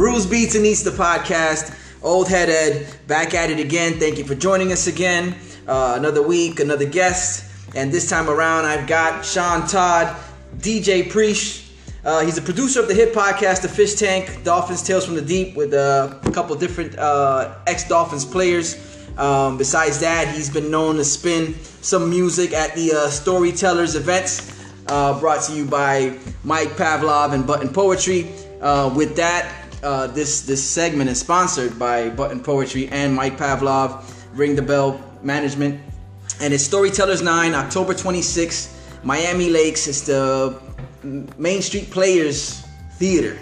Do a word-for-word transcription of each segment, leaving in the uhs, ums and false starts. Blues Beats and Needs, the podcast. Old Head Ed, back at it again. Thank you for joining us again. Uh, another week, another guest. And this time around, I've got Sean Todd, D J Preach. Uh, he's a producer of the hit podcast, The Fish Tank, Dolphins Tales from the Deep, with uh, a couple different uh, ex-Dolphins players. Um, besides that, he's been known to spin some music at the uh, Storytellers events, uh, brought to you by Mike Pavlov and Button Poetry. Uh, with that, uh, this, this segment is sponsored by Button Poetry and Mike Pavlov, Ring the Bell Management. And it's Storytellers nine, October twenty-sixth, Miami Lakes. It's the Main Street Players Theater.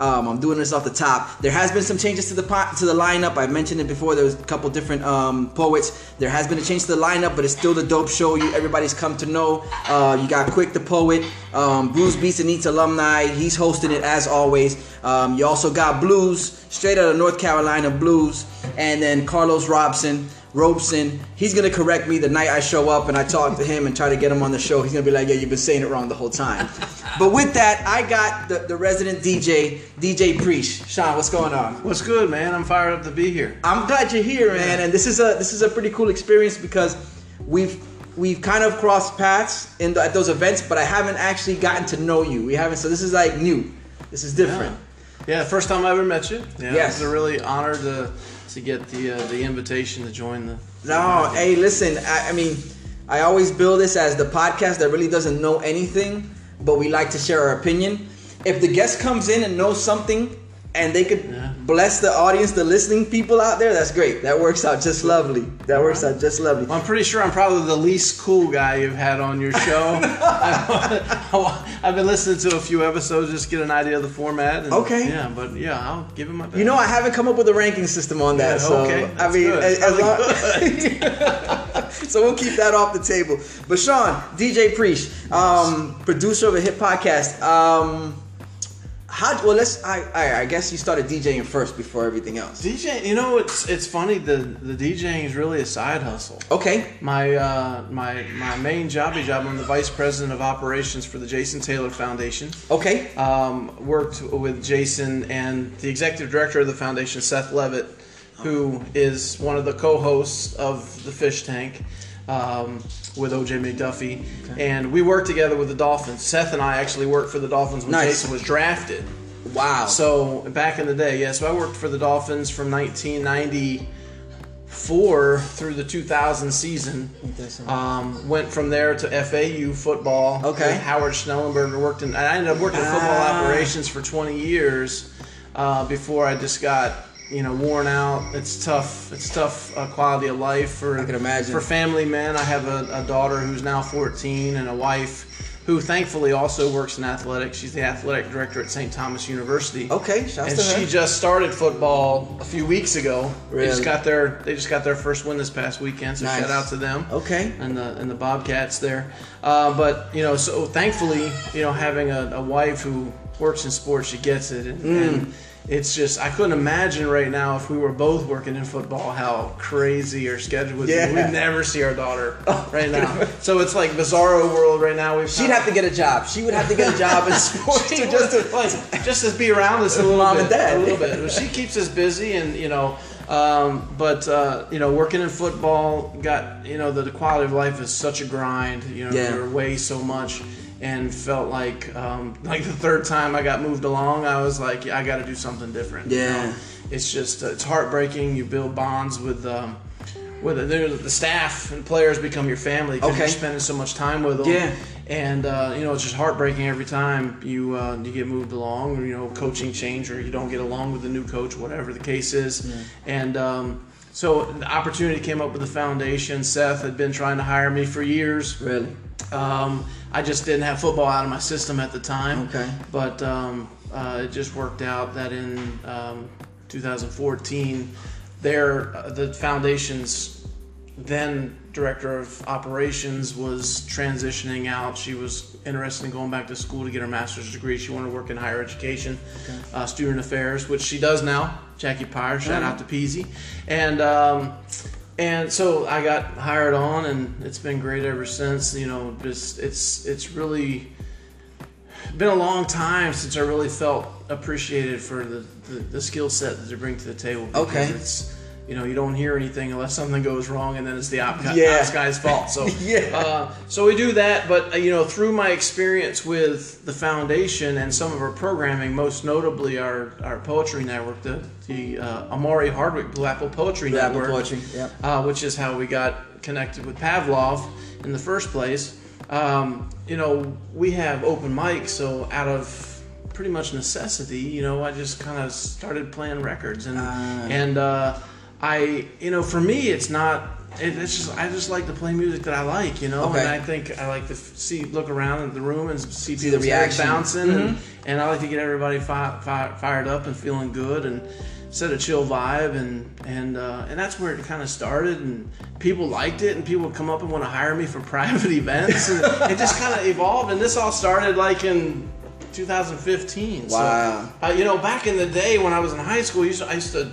Um, I'm doing this off the top. There has been some changes to the pot, to the lineup. I mentioned it before. There was a couple different um, poets. There has been a change to the lineup, but it's still the dope show you everybody's come to know. Uh, you got Quick the Poet, um, Blues Beats and Needs alumni. He's hosting it as always. Um, you also got Blues, straight out of North Carolina Blues, and then Carlos Robson. Robeson, he's going to correct me the night I show up and I talk to him and try to get him on the show. He's going to be like, yeah, you've been saying it wrong the whole time. But with that, I got the, the resident D J, D J Preach. Sean, what's going on? What's good, man? I'm fired up to be here. I'm glad you're here, man. And this is a this is a pretty cool experience because we've we've kind of crossed paths in the, at those events, but I haven't actually gotten to know you. We haven't, so this is like new. This is different. Yeah, yeah, first time I ever met you. Yeah, yes. It's a really honor to... to get the uh, the invitation to join the... No, hey, listen, I, I mean, I always build this as the podcast that really doesn't know anything, but we like to share our opinion. If the guest comes in and knows something, and they could yeah. bless the audience, the listening people out there, that's great. That works out just lovely. That works out just lovely. Well, I'm pretty sure I'm probably the least cool guy you've had on your show. I've been listening to a few episodes just to get an idea of the format. And, okay. Yeah, but yeah, I'll give it my best. You know, I haven't come up with a ranking system on that. Yeah, so okay. That's I mean, good. As, as long... So we'll keep that off the table. But Sean, D J Preach, um, yes. producer of a hit podcast. Um... How, well, let's. I, I I guess you started DJing first before everything else. D J, you know, it's it's funny. The the DJing is really a side hustle. Okay. My uh my my main jobby job. I'm the vice president of operations for the Jason Taylor Foundation. Okay. Um, worked with Jason and the executive director of the foundation, Seth Levitt, who is one of the co-hosts of The Fish Tank. Um, with O J McDuffie, okay. And we worked together with the Dolphins. Seth and I actually worked for the Dolphins when nice. Jason was drafted. Wow. So back in the day, yeah, so I worked for the Dolphins from nineteen ninety-four through the two thousand season. Um, went from there to F A U football. Okay. Howard Schnellenberger worked in, I ended up working in ah. football operations for twenty years uh, before I just got... you know, worn out. It's tough. It's tough uh, quality of life for I can imagine. For family men. I have a, a daughter who's now fourteen and a wife who thankfully also works in athletics. She's the athletic director at Saint Thomas University. Okay, shouts to her. And she just started football a few weeks ago. Really? They just got their they just got their first win this past weekend. So nice. Shout out to them. Okay. And the and the Bobcats there. Uh, but you know, so thankfully, you know, having a, a wife who works in sports, she gets it. And, mm. and it's just, I couldn't imagine right now if we were both working in football how crazy our schedule would yeah. be. We'd never see our daughter oh, right now. So it's like bizarro world right now. We've She'd not... have to get a job. She would have to get a job in sports to just to like, just to be around us a little Mom bit. And Dad. A little bit. Well, she keeps us busy, and you know, um, but uh, you know, working in football got you know the, the quality of life is such a grind. You know, yeah. you're away so much. And felt like, um, like the third time I got moved along, I was like, yeah, I got to do something different. Yeah, you know? It's just uh, it's heartbreaking. You build bonds with, um, with the, the staff and players become your family because okay. you're spending so much time with them. Yeah, and uh, you know it's just heartbreaking every time you uh, you get moved along, or you know coaching change, or you don't get along with the new coach, whatever the case is, yeah. and. Um, So the opportunity came up with the foundation. Seth had been trying to hire me for years. Really? Um, I just didn't have football out of my system at the time. Okay. But um, uh, it just worked out that in um, two thousand fourteen, their uh, the foundation's then director of operations was transitioning out. She was interested in going back to school to get her master's degree. She wanted to work in higher education, okay. uh, student affairs, which she does now. Jackie Pyre, shout out to Peasy, and um, and so I got hired on, and it's been great ever since. You know, just it's it's really been a long time since I really felt appreciated for the, the, the skill set that they bring to the table. Okay. It's, you know, you don't hear anything unless something goes wrong, and then it's the op, yeah. ops guy's fault. So yeah. Uh, so we do that, but uh, you know, through my experience with the foundation and some of our programming, most notably our, our poetry network, the the uh, Amari Hardwick Blue Apple Poetry Blue Network, Apple Poetry. Yep. Uh, which is how we got connected with Pavlov in the first place. Um, you know, we have open mics, so out of pretty much necessity, you know, I just kind of started playing records, and uh, and. Uh, I, you know, for me, it's not, it, it's just, I just like to play music that I like, you know, okay. and I think I like to see, look around at the room and see, see people's heads bouncing, mm-hmm. and, and I like to get everybody fi fi fired up and feeling good and set a chill vibe, and, and, uh, and that's where it kind of started, and people liked it, and people would come up and want to hire me for private events, and it just kind of evolved, and this all started like in two thousand fifteen. Wow. So, uh, you know, back in the day when I was in high school, I used to, I used to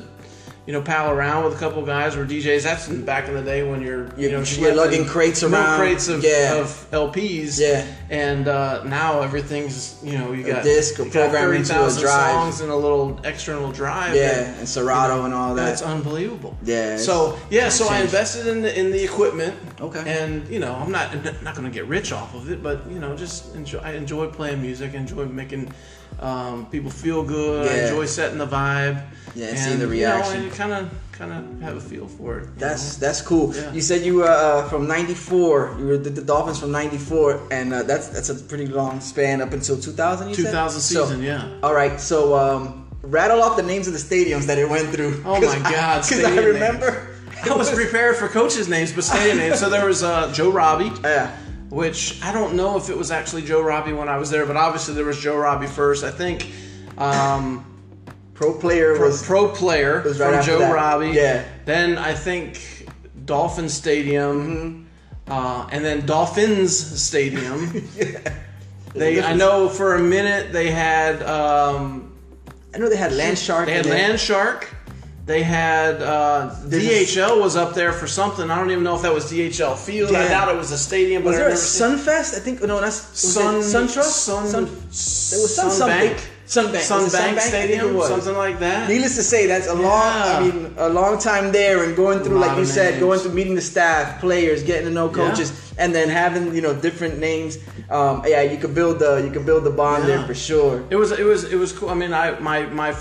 you know, pal around with a couple guys who were D Js. That's back in the day when you're, you know, you're lugging crates around, crates of, yeah. of L Ps. Yeah. And uh, now everything's, you know, you got a disc or programming to a drive, songs and a little external drive. Yeah, and, and Serato, you know, and all that. That's unbelievable. Yeah. So yeah, so I invested in the, in the equipment. Okay. And you know, I'm not I'm not gonna get rich off of it, but you know, just enjoy. I enjoy playing music. Enjoy making um, people feel good. Yeah. I enjoy setting the vibe. Yeah, and, and seeing the reaction. You know, kind of, kind of have a feel for it. That's know? that's cool. Yeah. You said you were uh, from ninety-four. You were the, the Dolphins from ninety-four, and uh, that's that's a pretty long span up until two thousand. You two thousand said? Season, so, yeah. All right, so um, rattle off the names of the stadiums that it went through. Oh my God, because I, I remember I was prepared for coaches' names, but stadium names. So there was uh, Joe Robbie. Yeah. Which I don't know if it was actually Joe Robbie when I was there, but obviously there was Joe Robbie first. I think. Um, Pro Player pro, was Pro Player was right from Joe that. Robbie. Yeah. Then I think Dolphin Stadium, mm-hmm. uh, and then Dolphins Stadium. yeah. They, I know for a minute they had. Um, I know they had Landshark. They had Landshark. They had uh, D H L was up there for something. I don't even know if that was D H L Field. Yeah. I doubt it was a stadium. But was there a Sunfest? I think no. That's Sun SunTrust. Sun. Sun there was Sun something. Bank. Sunbank, Sunbank, Sunbank Stadium, was. something like that. Needless to say, that's a yeah. long, I mean, a long time there, and going through, like you said, names. going through meeting the staff, players, getting to know coaches, yeah. and then having, you know, different names. Um, yeah, you could build the, you could build the bond yeah. there for sure. It was, it was, it was cool. I mean, I my my,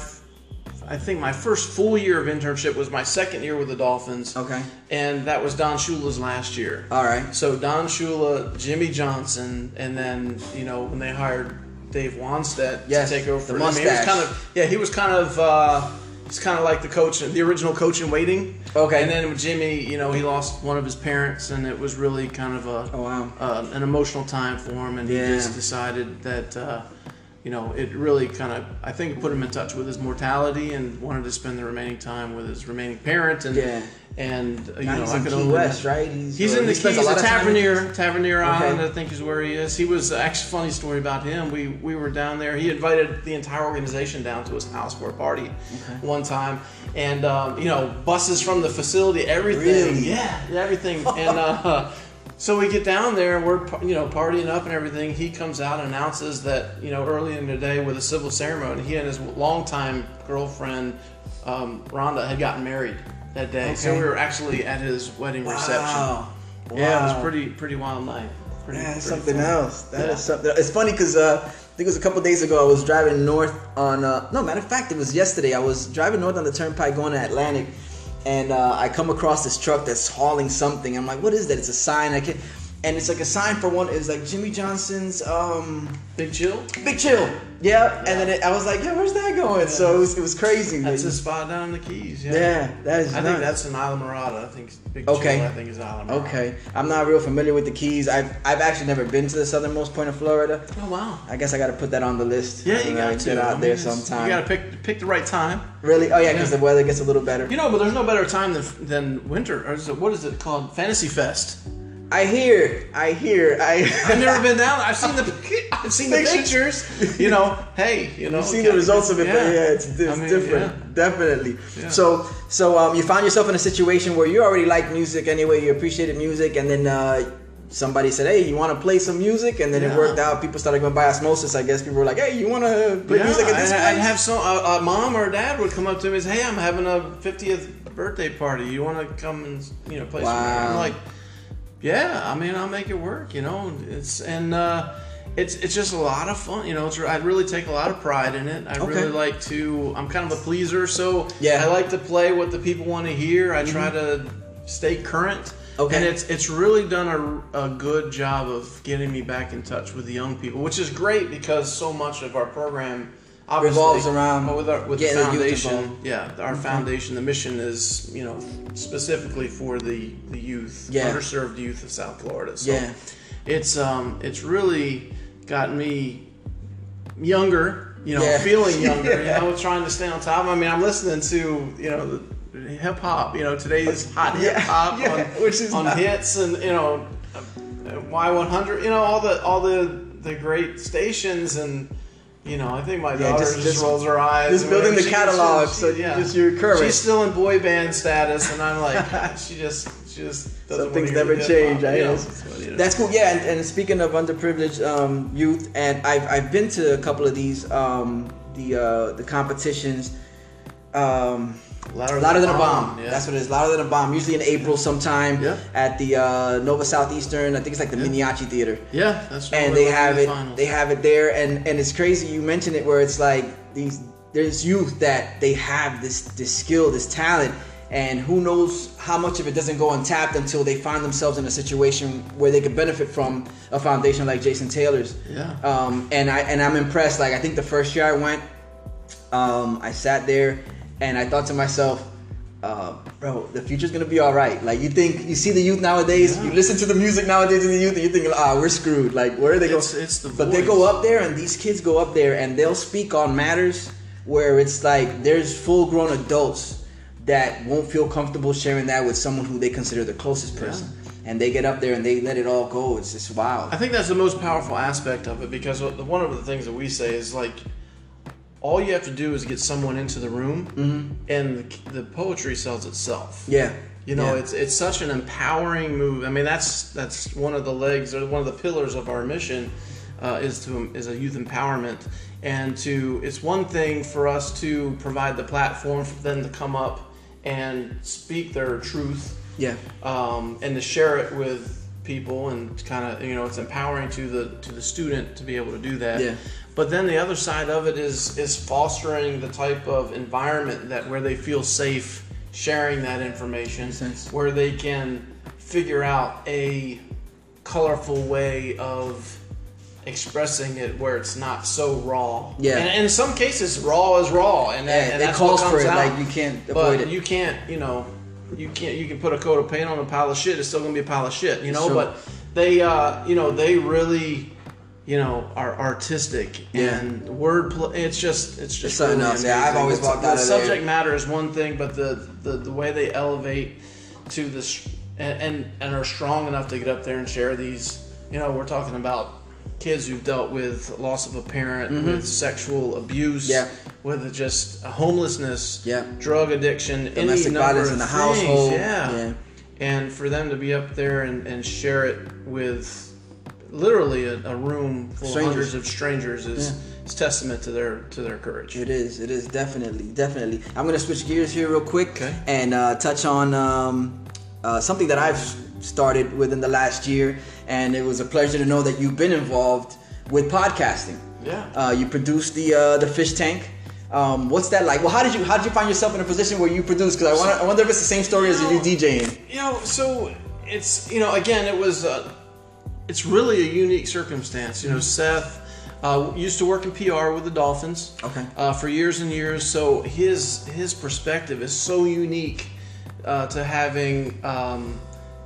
I think my first full year of internship was my second year with the Dolphins. Okay, and that was Don Shula's last year. All right. So Don Shula, Jimmy Johnson, and then you know when they hired Dave Wanstead yes, to take over for the him. I mean, he was kind of, yeah, he was kind of, uh, he's kind of like the coach, the original coach in waiting. Okay. And then with Jimmy, you know, he lost one of his parents, and it was really kind of a, oh, wow. uh, an emotional time for him, and yeah. he just decided that, uh, you know, it really kind of, I think, put him in touch with his mortality, and wanted to spend the remaining time with his remaining parent, and yeah. and you now know, he's I could only West, right? He's, he's in the he Keys, a, a Tavernier, Tavernier okay. Island, I think is where he is. He was actually funny story about him. We we were down there. He invited the entire organization down to his house for a party okay. one time, and um, you know, buses from the facility, everything, really? yeah, everything, and. Uh, So we get down there, and we're, you know, partying up and everything. He comes out and announces that, you know, early in the day with a civil ceremony, he and his longtime girlfriend, um, Rhonda, had gotten married that day. Okay. So we were actually at his wedding wow. reception. Wow. Yeah, it was pretty pretty wild night. Pretty, yeah, that's pretty something fun. else. That yeah. is something else. It's funny because uh, I think it was a couple days ago, I was driving north on, uh, no, matter of fact, it was yesterday. I was driving north on the turnpike going to Atlantic. And uh, I come across this truck that's hauling something. I'm like, what is that? It's a sign. I can't. And it's like a sign for one. It's like Jimmy Johnson's um, Big Chill. Big Chill. Yeah. yeah. And then it, I was like, yeah, where's that going? Yeah. So it was, it was crazy. That's a spot down in the Keys. Yeah. yeah that is. I nuts. think that's in Islamorada. I think Big okay. Chill. I think is Islamorada. Okay. I'm not real familiar with the Keys. I've I've actually never been to the southernmost point of Florida. Oh wow. I guess I got to put that on the list. Yeah, you got to get out I mean, there sometime. You got to pick pick the right time. Really? Oh yeah, because yeah. the weather gets a little better. You know, but there's no better time than than winter. Or is it, what is it called? Fantasy Fest. I hear, I hear, I. I've never been down. I've seen the, I've seen the pictures. You know, hey, you know, you've seen the results of it, yeah. but yeah, it's, it's I mean, different, yeah. definitely. Yeah. So, so um, you found yourself in a situation where you already liked music anyway. You appreciated music, and then uh, somebody said, hey, you want to play some music? And then yeah. it worked out. People started going by osmosis, I guess. People were like, hey, you want to play yeah, music at this I, place? I'd have some, a, a mom or a dad would come up to me and say, hey, I'm having a fiftieth birthday party. You want to come and, you know, play wow. some music? I'm like, yeah, I mean, I'll make it work, you know. It's and uh, it's it's just a lot of fun, you know. It's, I really take a lot of pride in it. I okay. really like to, I'm kind of a pleaser, so yeah. I like to play what the people want to hear. I mm-hmm. try to stay current. Okay. And it's it's really done a, a good job of getting me back in touch with the young people, which is great because so much of our program obviously revolves around with our with the foundation. The yeah, our mm-hmm. foundation, the mission is, you know, specifically for the, the youth, yeah. underserved youth of South Florida. So yeah. it's um it's really gotten me younger, you know, yeah. feeling younger, yeah. you know, trying to stay on top. I mean, I'm listening to, you know, the hip hop, you know, today's hot hip hop yeah, yeah, on, which is on not... hits and, you know, Y one hundred, you know, all the all the, the great stations and, you know, I think my yeah, daughter just, just, just rolls her eyes. Just building the she, catalog, she, she, so yeah. just your courage. She's still in boy band status, and I'm like, she just she just doesn't. Some things never change. I know. Know. That's cool. Yeah, and, and speaking of underprivileged um, youth, and I've I've been to a couple of these um, the uh, the competitions. Um, Louder, Louder than, than a Bomb. bomb. Yeah. That's what it is. Louder than a Bomb. Usually in April sometime yeah. at the uh, Nova Southeastern. I think it's like the yeah. Miniachi Theater. Yeah, that's right. And they have it. The they have it there, and, and it's crazy. You mentioned it, where it's like these. There's youth that they have this this skill, this talent, and who knows how much of it doesn't go untapped until they find themselves in a situation where they could benefit from a foundation like Jason Taylor's. Yeah. Um. And I and I'm impressed. Like I think the first year I went, um, I sat there. And I thought to myself, uh, bro, the future's gonna be all right. Like you think, you see the youth nowadays, yeah. you listen to the music nowadays in the youth, and you think, ah, we're screwed. Like where are they going? It's, it's the voice. But they go up there, and these kids go up there, and they'll speak on matters where it's like there's full-grown adults that won't feel comfortable sharing that with someone who they consider the closest person. Yeah. And they get up there and they let it all go. It's just wild. I think that's the most powerful aspect of it, because one of the things that we say is like, all you have to do is get someone into the room, mm-hmm. and the, the poetry sells itself. Yeah, you know, yeah. it's it's such an empowering move. I mean, that's that's one of the legs or one of the pillars of our mission uh, is to is a youth empowerment, and to it's one thing for us to provide the platform for them to come up and speak their truth. Yeah, um, and to share it with people, and kind of, you know, it's empowering to the to the student to be able to do that. Yeah. But then the other side of it is is fostering the type of environment that where they feel safe sharing that information, where they can figure out a colorful way of expressing it, where it's not so raw. Yeah. And, and in some cases, raw is raw, and, that, yeah, and that's calls what comes for it. Out. Like you can't avoid but it. You can't, you know, you can't. You can put a coat of paint on a pile of shit. It's still gonna be a pile of shit, you know. Sure. But they, uh, you know, they really. You know, are artistic yeah. and wordplay. It's just, it's just something else. Yeah, I've always walked out of there. The subject matter is one thing, but the, the, the way they elevate to this and, and and are strong enough to get up there and share these. You know, we're talking about kids who've dealt with loss of a parent, mm-hmm. with sexual abuse, yeah. with just homelessness, yeah. drug addiction, domestic violence in the household, yeah. yeah. And for them to be up there and, and share it with. Literally, a, a room full strangers. of hundreds of strangers is, yeah. is testament to their to their courage. It is. It is definitely, definitely. I'm gonna switch gears here real quick okay. and uh, touch on um, uh, something that I've started within the last year, and it was a pleasure to know that you've been involved with podcasting. Yeah. Uh, you produced the uh, the Fish Tank. Um, what's that like? Well, how did you how did you find yourself in a position where you produce? Because I wonder I wonder if it's the same story as you know, you DJing. You know, so it's you know again it was. Uh, It's really a unique circumstance. You know, Seth uh, used to work in P R with the Dolphins okay. uh, for years and years, so his his perspective is so unique uh, to having, um,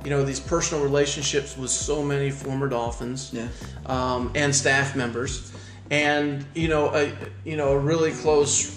you know, these personal relationships with so many former Dolphins yeah. um, and staff members. And, you know, a, you know, a really close,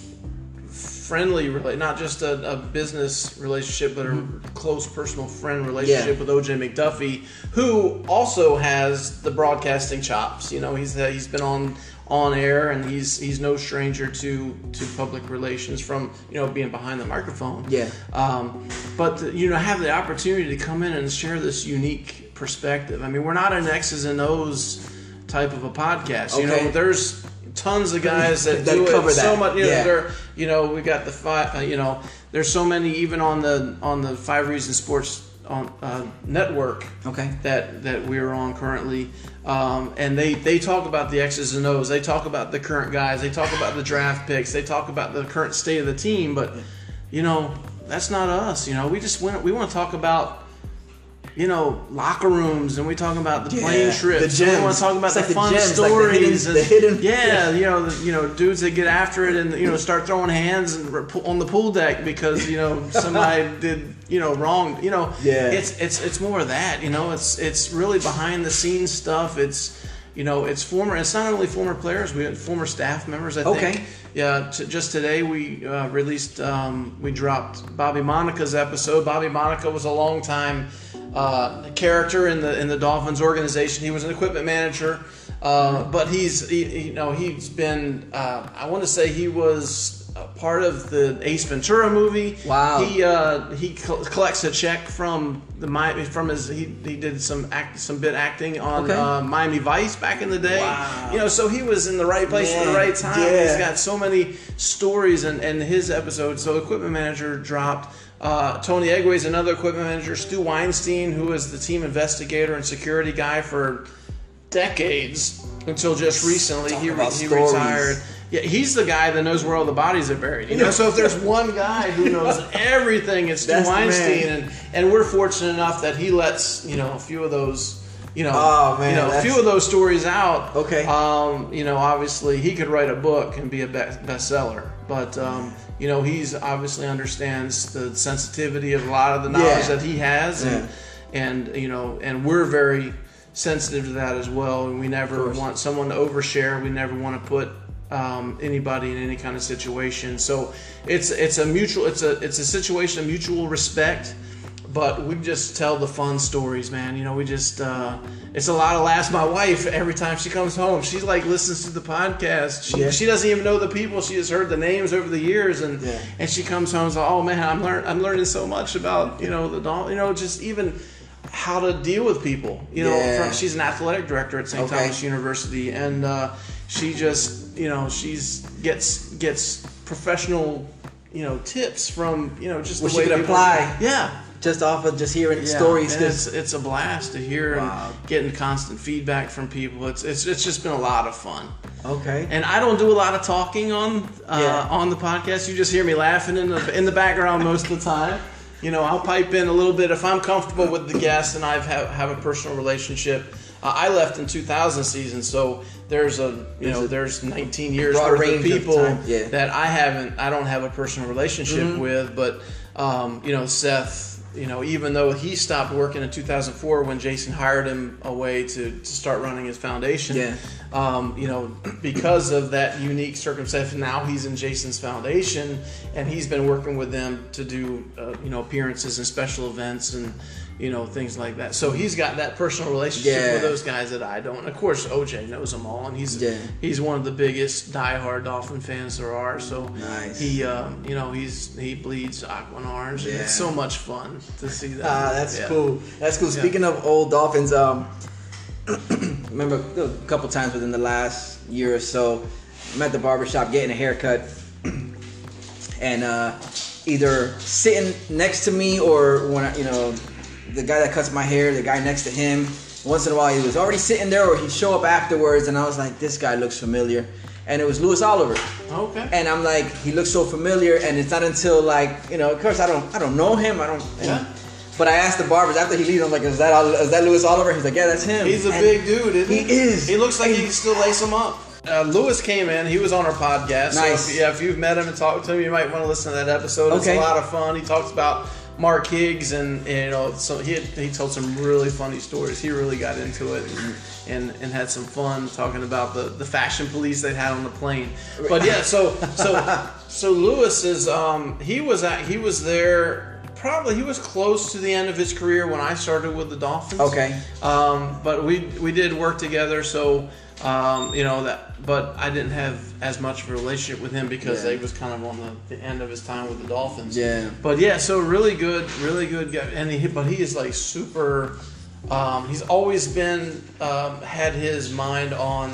friendly, not just a, a business relationship, but a mm-hmm. close personal friend relationship yeah. with O J McDuffie, who also has the broadcasting chops. You know, he's uh, he's been on on air, and he's he's no stranger to to public relations from you know being behind the microphone. Yeah. Um, but you know, have the opportunity to come in and share this unique perspective. I mean, we're not an X's and O's type of a podcast. You okay. know, there's tons of guys that, that do cover it that. so much. You yeah. know, they're, you know, we got the five. Uh, you know, there's so many even on the on the Five Reasons Sports on uh, network. Okay. That that we're on currently, um, and they they talk about the X's and O's. They talk about the current guys. They talk about the draft picks. They talk about the current state of the team. But you know, that's not us. You know, we just went, we want to talk about, you know, locker rooms, and we talk about the yeah, plane trips. The we want to talk about the, like the fun gems, stories. Like the hidden, and, the hidden, yeah, yeah, you know, the, you know, dudes that get after it and you know start throwing hands and on the pool deck because you know somebody did you know wrong. You know, yeah. it's it's it's more of that. You know, it's it's really behind the scenes stuff. It's you know, it's former. It's not only former players. We had former staff members. I think. Okay. Yeah. T- just today we uh, released. Um, we dropped Bobby Monica's episode. Bobby Monica was a long time. Uh, character in the in the Dolphins organization. He was an equipment manager, uh, but he's he, you know he's been uh, I want to say he was a part of the Ace Ventura movie. Wow. He uh, he co- collects a check from the Miami from his he, he did some act some bit acting on okay. uh, Miami Vice back in the day. Wow. You know, so he was in the right place yeah. at the right time. Yeah. He's got so many stories and and his episodes. So equipment manager dropped. Uh, Tony Egway is another equipment manager. Stu Weinstein, who was the team investigator and security guy for decades until just recently, Talk he, re- he retired. Yeah, he's the guy that knows where all the bodies are buried. You know, so if there's one guy who knows everything, it's Stu Weinstein, and, and we're fortunate enough that he lets you know a few of those. You know, oh, man, you know a few of those stories out. Okay. Um, you know, obviously he could write a book and be a bestseller, but um, you know, he's obviously understands the sensitivity of a lot of the knowledge yeah. that he has, yeah. and and you know, and we're very sensitive to that as well. And we never want someone to overshare. We never want to put um, anybody in any kind of situation. So it's it's a mutual it's a it's a situation of mutual respect. But we just tell the fun stories, man. You know, we just, uh, it's a lot of laughs. My wife, every time she comes home, she like listens to the podcast. She, yeah. she doesn't even know the people. She has heard the names over the years. And yeah. and she comes home and is like, oh man, I'm, learn- I'm learning so much about, you know, the doll, you know, just even how to deal with people. You know, yeah. from, she's an athletic director at Saint Okay. Thomas University. And uh, she just, you know, she's gets gets professional, you know, tips from, you know, just well, the way she could apply. Yeah. Just off of just hearing yeah, stories, it's it's a blast to hear wow. and getting constant feedback from people. It's it's it's just been a lot of fun. Okay. And I don't do a lot of talking on uh, yeah. on the podcast. You just hear me laughing in the in the background most of the time. You know, I'll pipe in a little bit if I'm comfortable with the guests and I have have a personal relationship. Uh, I left in two thousand season, so there's a you know there's nineteen years worth of people of yeah. that I haven't I don't have a personal relationship mm-hmm. with, but um, you know Seth. You know, even though he stopped working in two thousand four when Jason hired him away to, to start running his foundation, yeah. um, you know, because of that unique circumstance, now he's in Jason's foundation, and he's been working with them to do, uh, you know, appearances and special events and, you know, things like that. So he's got that personal relationship yeah. with those guys that I don't. And of course, O J knows them all, and he's yeah. he's one of the biggest diehard Dolphin fans there are. So nice. he, um, you know, he's he bleeds aqua and orange, yeah. and it's so much fun to see that. Ah, that's yeah. cool. That's cool. Speaking yeah. of old Dolphins, um, remember a couple times within the last year or so, I'm at the barbershop getting a haircut, and uh, either sitting next to me or when I, you know. the guy that cuts my hair, the guy next to him, once in a while he was already sitting there or he'd show up afterwards and I was like, this guy looks familiar. And it was Louis Oliver. Okay. And I'm like, he looks so familiar and it's not until like, you know, of course I don't I don't know him, I don't yeah. and, but I asked the barbers after he leaves, I'm like, is that is that Louis Oliver? He's like, yeah, that's him. He's a and big dude, isn't he? He is. He looks like and he can still lace him up. Uh, Louis came in. He was on our podcast. Nice. So if, yeah, if you've met him and talked to him, you might want to listen to that episode. Okay. It's a lot of fun. He talks about Mark Higgs and, and you know so he had, he told some really funny stories. He really got into it and and, and had some fun talking about the, the fashion police they had on the plane. But yeah, so so so Louis is um he was at, he was there probably he was close to the end of his career when I started with the Dolphins. Okay. Um, but we we did work together so. Um, you know that, but I didn't have as much of a relationship with him because yeah. he was kind of on the, the end of his time with the Dolphins. Yeah. But yeah, so really good, really good guy. And he, but he is like super Um, he's always been um, had his mind on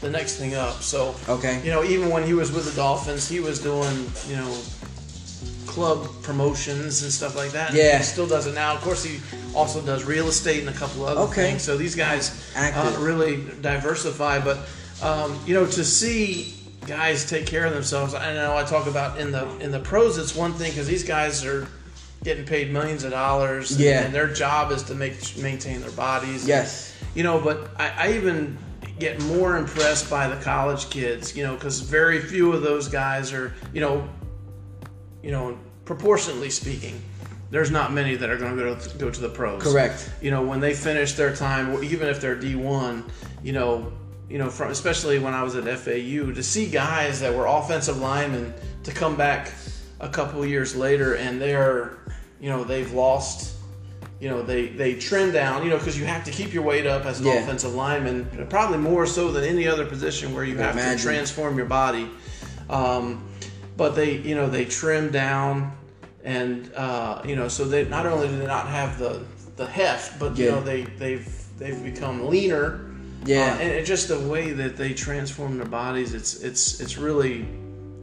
the next thing up. So okay, you know, even when he was with the Dolphins, he was doing, you know, club promotions and stuff like that. Yeah, and he still does it now. Of course, he also does real estate and a couple other okay. things. So these guys uh, really diversify. But um, you know, to see guys take care of themselves, I know I talk about in the in the pros, it's one thing because these guys are getting paid millions of dollars, and, yeah. and their job is to make maintain their bodies. Yes, and, you know, but I, I even get more impressed by the college kids, you know, because very few of those guys are, you know, you know, proportionately speaking, there's not many that are going to go to the pros. Correct. You know, when they finish their time, even if they're D one, you know, you know, from, especially when I was at F A U, to see guys that were offensive linemen to come back a couple years later and they're You know, they've lost, you know, they, they trend down, you know, because you have to keep your weight up as an yeah. offensive lineman, probably more so than any other position where you have imagine. to transform your body. Um, but they, you know, they trim down and, uh, you know, so they not only do they not have the, the heft, but, yeah. you know, they, they've they've become leaner. Yeah. Uh, and it, just the way that they transform their bodies, it's it's it's really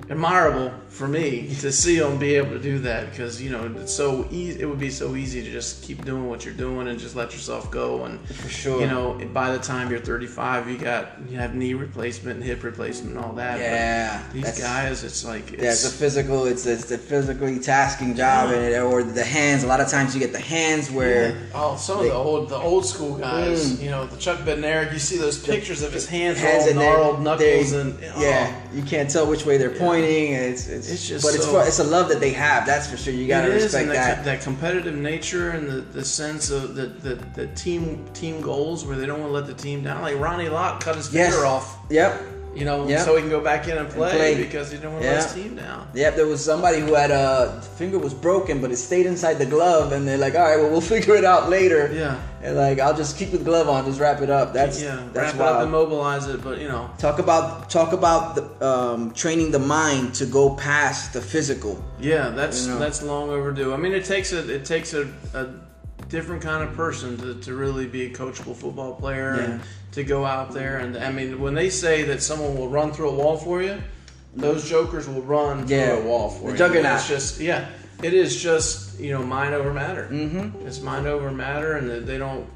admirable for me to see them be able to do that, because you know it's so easy. It would be so easy to just keep doing what you're doing and just let yourself go. And for sure, you know, by the time you're thirty-five, you got you have knee replacement, and hip replacement, and all that. Yeah, but these guys, it's like it's, yeah, it's a physical, it's it's a physically tasking job, yeah. and it, or the hands. A lot of times you get the hands where yeah. oh, some they, of the old the old school guys, mm, you know, the Chuck Bednarik. You see those pictures the, of his hands, hands all gnarled knuckles, they, and oh. yeah, you can't tell which way they're yeah. pointing. It's, it's, it's just but so, it's it's a love that they have. That's for sure. You gotta it is, respect and the, that. That competitive nature and the, the sense of the, the, the team team goals where they don't want to let the team down. Like Ronnie Lott cut his finger yes. off. Yep. You know, yep. so he can go back in and play, and play. because he didn't want to yep. let his team down. Yep, there was somebody who had a finger was broken, but it stayed inside the glove, and they're like, all right, well, we'll figure it out later. Yeah. And like, I'll just keep the glove on, just wrap it up. That's yeah, that's wrap wild. it up, immobilize it, but you know. Talk about talk about the, um, training the mind to go past the physical. Yeah, that's you know? that's long overdue. I mean, it takes a it takes a, a different kind of person to, to really be a coachable football player. Yeah. And, to go out there, and I mean, when they say that someone will run through a wall for you, those jokers will run yeah. through a wall for the you. Juggernaut. It's just, yeah, it is just, you know, mind over matter. Mm-hmm. It's mind over matter, and they don't,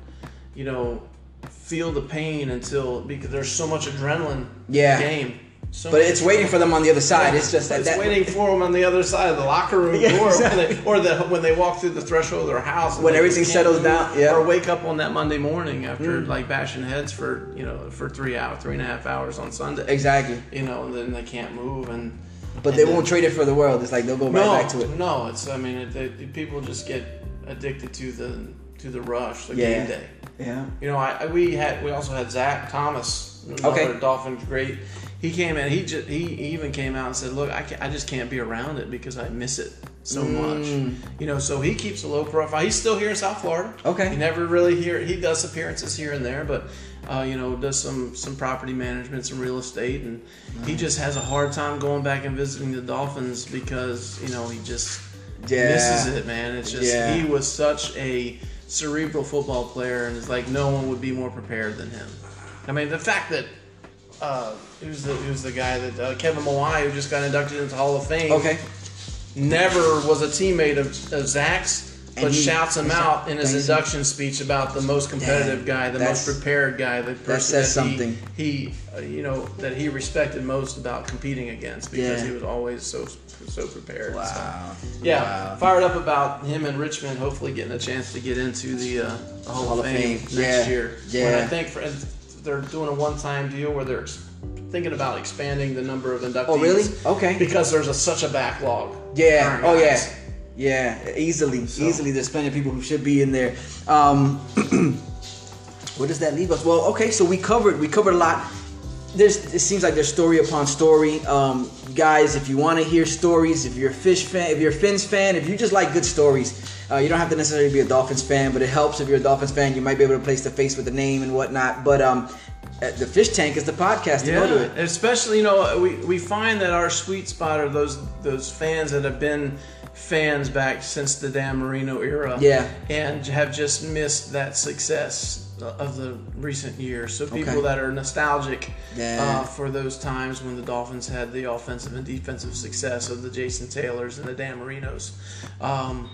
you know, feel the pain until because there's so much adrenaline yeah. in the game. So but it's waiting for them on the other side. Yeah. It's just that it's that, waiting for them on the other side of the locker room yeah, door, exactly. or, the, or the when they walk through the threshold of their house. When everything settles down, yeah. Or wake up on that Monday morning after mm. like bashing heads for you know for three hours, three and a half hours on Sunday. Exactly. You know, and then they can't move, and but and they then, won't trade it for the world. It's like they'll go right no, back to it. No, it's I mean, it, it, people just get addicted to the to the rush, the yeah. game day. Yeah. You know, I we had we also had Zach Thomas, another okay. Dolphins great. He came in. He just, he even came out and said, "Look, I, can't, I just can't be around it because I miss it so mm. much." You know, so he keeps a low profile. He's still here in South Florida. Okay, he never really here. He does appearances here and there, but uh, you know, does some some property management, some real estate, and nice. he just has a hard time going back and visiting the Dolphins because you know he just yeah. misses it, man. It's just yeah. he was such a cerebral football player, and it's like no one would be more prepared than him. I mean, the fact that. Uh, It was, the, it was the guy that uh, Kevin Mawai, who just got inducted into the Hall of Fame. Okay. Never was a teammate of, of Zach's, but he, shouts him out in his amazing. induction speech about the most competitive Damn, guy, the most prepared guy, the person that says that he, something. he uh, you know, that he respected most about competing against because yeah. he was always so so prepared. Wow. So, yeah, wow. fired up about him and Richmond hopefully getting a chance to get into the, uh, the Hall, Hall of Fame, Fame. next yeah. year. Yeah. When I think for, they're doing a one-time deal where they're thinking about expanding the number of inductees. Oh, really? Okay. Because there's a, such a backlog. Yeah. Oh, yeah. Yeah. Easily. So. Easily. There's plenty of people who should be in there. Um, where does that leave us? Well, okay. So we covered. We covered a lot. There's. It seems like there's story upon story. Um, guys, if you want to hear stories, if you're a fish fan, if you're a Fins fan, if you just like good stories, uh, you don't have to necessarily be a Dolphins fan, but it helps if you're a Dolphins fan. You might be able to place the face with the name and whatnot. But um. The Fish Tank is the podcast to yeah, go to it. Especially, you know, we, we find that our sweet spot are those those fans that have been fans back since the Dan Marino era, yeah, and have just missed that success of the recent years. So people okay. that are nostalgic yeah. uh, for those times when the Dolphins had the offensive and defensive success of the Jason Taylors and the Dan Marinos. Um,